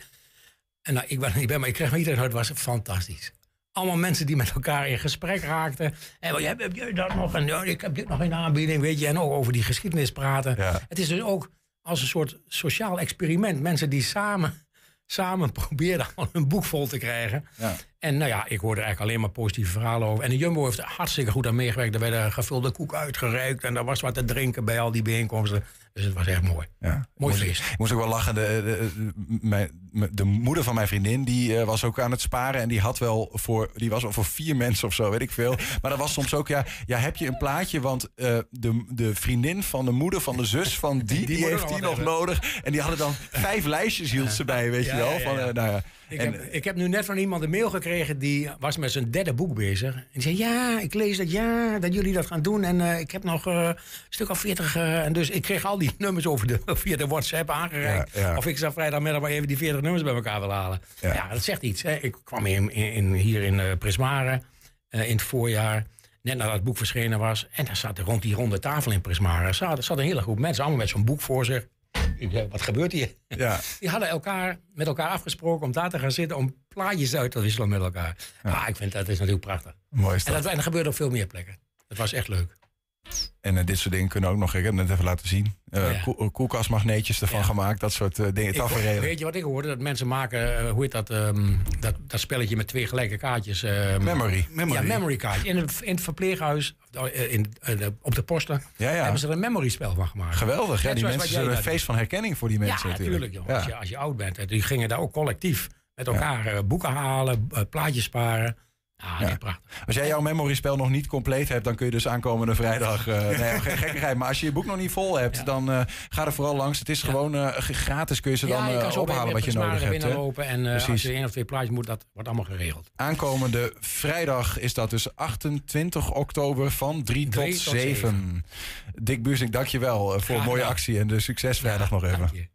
En nou, ik ben er niet bij, maar ik kreeg me iedereen uit. Het was fantastisch. Allemaal mensen die met elkaar in gesprek raakten. En heb je dat nog? En ik heb dit nog in de aanbieding, weet je. En ook over die geschiedenis praten. Ja. Het is dus ook als een soort sociaal experiment. Mensen die samen probeerden hun boek vol te krijgen. Ja. En ik hoorde eigenlijk alleen maar positieve verhalen over. En de Jumbo heeft hartstikke goed aan meegewerkt. Er werden gevulde koeken uitgereikt. En er was wat te drinken bij al die bijeenkomsten. Dus het was echt mooi. Ja. Mooi feest. Ik moest ook wel lachen. De moeder van mijn vriendin, die was ook aan het sparen. En die had wel voor 4 mensen of zo, weet ik veel. Maar dat was soms ook, heb je een plaatje? Want de vriendin van de moeder van de zus van die heeft die nog nodig. En die hadden dan 5 lijstjes, hield ze bij, weet je wel. Ja. Ik heb nu net van iemand een mail gekregen... die was met zijn 3e boek bezig. En die zei, ik lees dat, dat jullie dat gaan doen. En ik heb nog een stuk of 40... en dus ik kreeg al die nummers via de WhatsApp aangereikt. Ja. Of ik zou vrijdagmiddag maar even die 40 nummers bij elkaar willen halen. Ja, dat zegt iets. Hè. Ik kwam hier in Prismare in het voorjaar... net nadat het boek verschenen was. En daar zaten rond die ronde tafel in Prismare... zat een hele groep mensen, allemaal met zo'n boek voor zich... Wat gebeurt hier? Ja. Die hadden met elkaar afgesproken om daar te gaan zitten... om plaatjes uit te wisselen met elkaar. Ja. Ik vind dat is natuurlijk prachtig. Mooi is dat. En dat gebeurde op veel meer plekken. Het was echt leuk. En dit soort dingen kunnen ook nog... Ik heb het net even laten zien. Koelkastmagneetjes ervan gemaakt. Dat soort dingen. Tafereelen. Weet je wat ik hoorde? Dat mensen maken... dat spelletje met 2 gelijke kaartjes. Memory. Ja, memory kaart. In het verpleeghuis... op de posten hebben ze er een memory spel van gemaakt. Geweldig. Ja, die mensen zullen een feest van herkenning voor die mensen. Ja, natuurlijk. Joh. Ja. Als je oud bent. Die gingen daar ook collectief met elkaar boeken halen, plaatjes sparen. Ah, ja. Prachtig. Als jij jouw memory-spel nog niet compleet hebt, dan kun je dus aankomende vrijdag... gekkigheid. Maar als je je boek nog niet vol hebt, dan ga er vooral langs. Het is gewoon gratis, kun je ze dan ophalen wat je nodig hebt. Ja, lopen en als je 1 of 2 plaatjes moet, dat wordt allemaal geregeld. Aankomende vrijdag is dat dus 28 oktober van 3 tot 7. Dick Buusink, dankjewel voor een mooie actie en de succes vrijdag nog even. Dank je.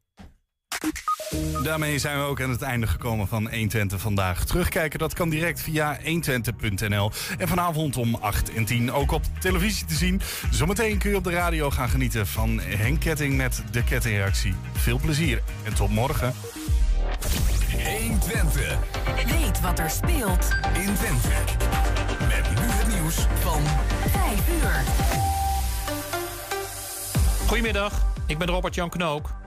Daarmee zijn we ook aan het einde gekomen van 120 vandaag. Terugkijken, dat kan direct via 120.nl. En vanavond om 20:08 en 10 ook op televisie te zien. Zometeen kun je op de radio gaan genieten van Henk Ketting met de Kettingreactie. Veel plezier en tot morgen. 120. Weet wat er speelt in Twente. Met nu het nieuws van 5 uur. Goedemiddag, ik ben Robert-Jan Knook.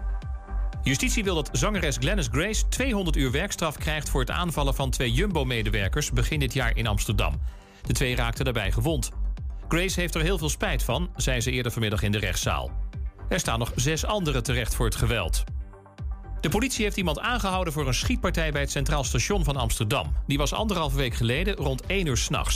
Justitie wil dat zangeres Glennis Grace 200 uur werkstraf krijgt voor het aanvallen van 2 Jumbo-medewerkers begin dit jaar in Amsterdam. De 2 raakten daarbij gewond. Grace heeft er heel veel spijt van, zei ze eerder vanmiddag in de rechtszaal. Er staan nog 6 anderen terecht voor het geweld. De politie heeft iemand aangehouden voor een schietpartij bij het Centraal Station van Amsterdam. Die was 1,5 week geleden rond 1 uur 's nachts.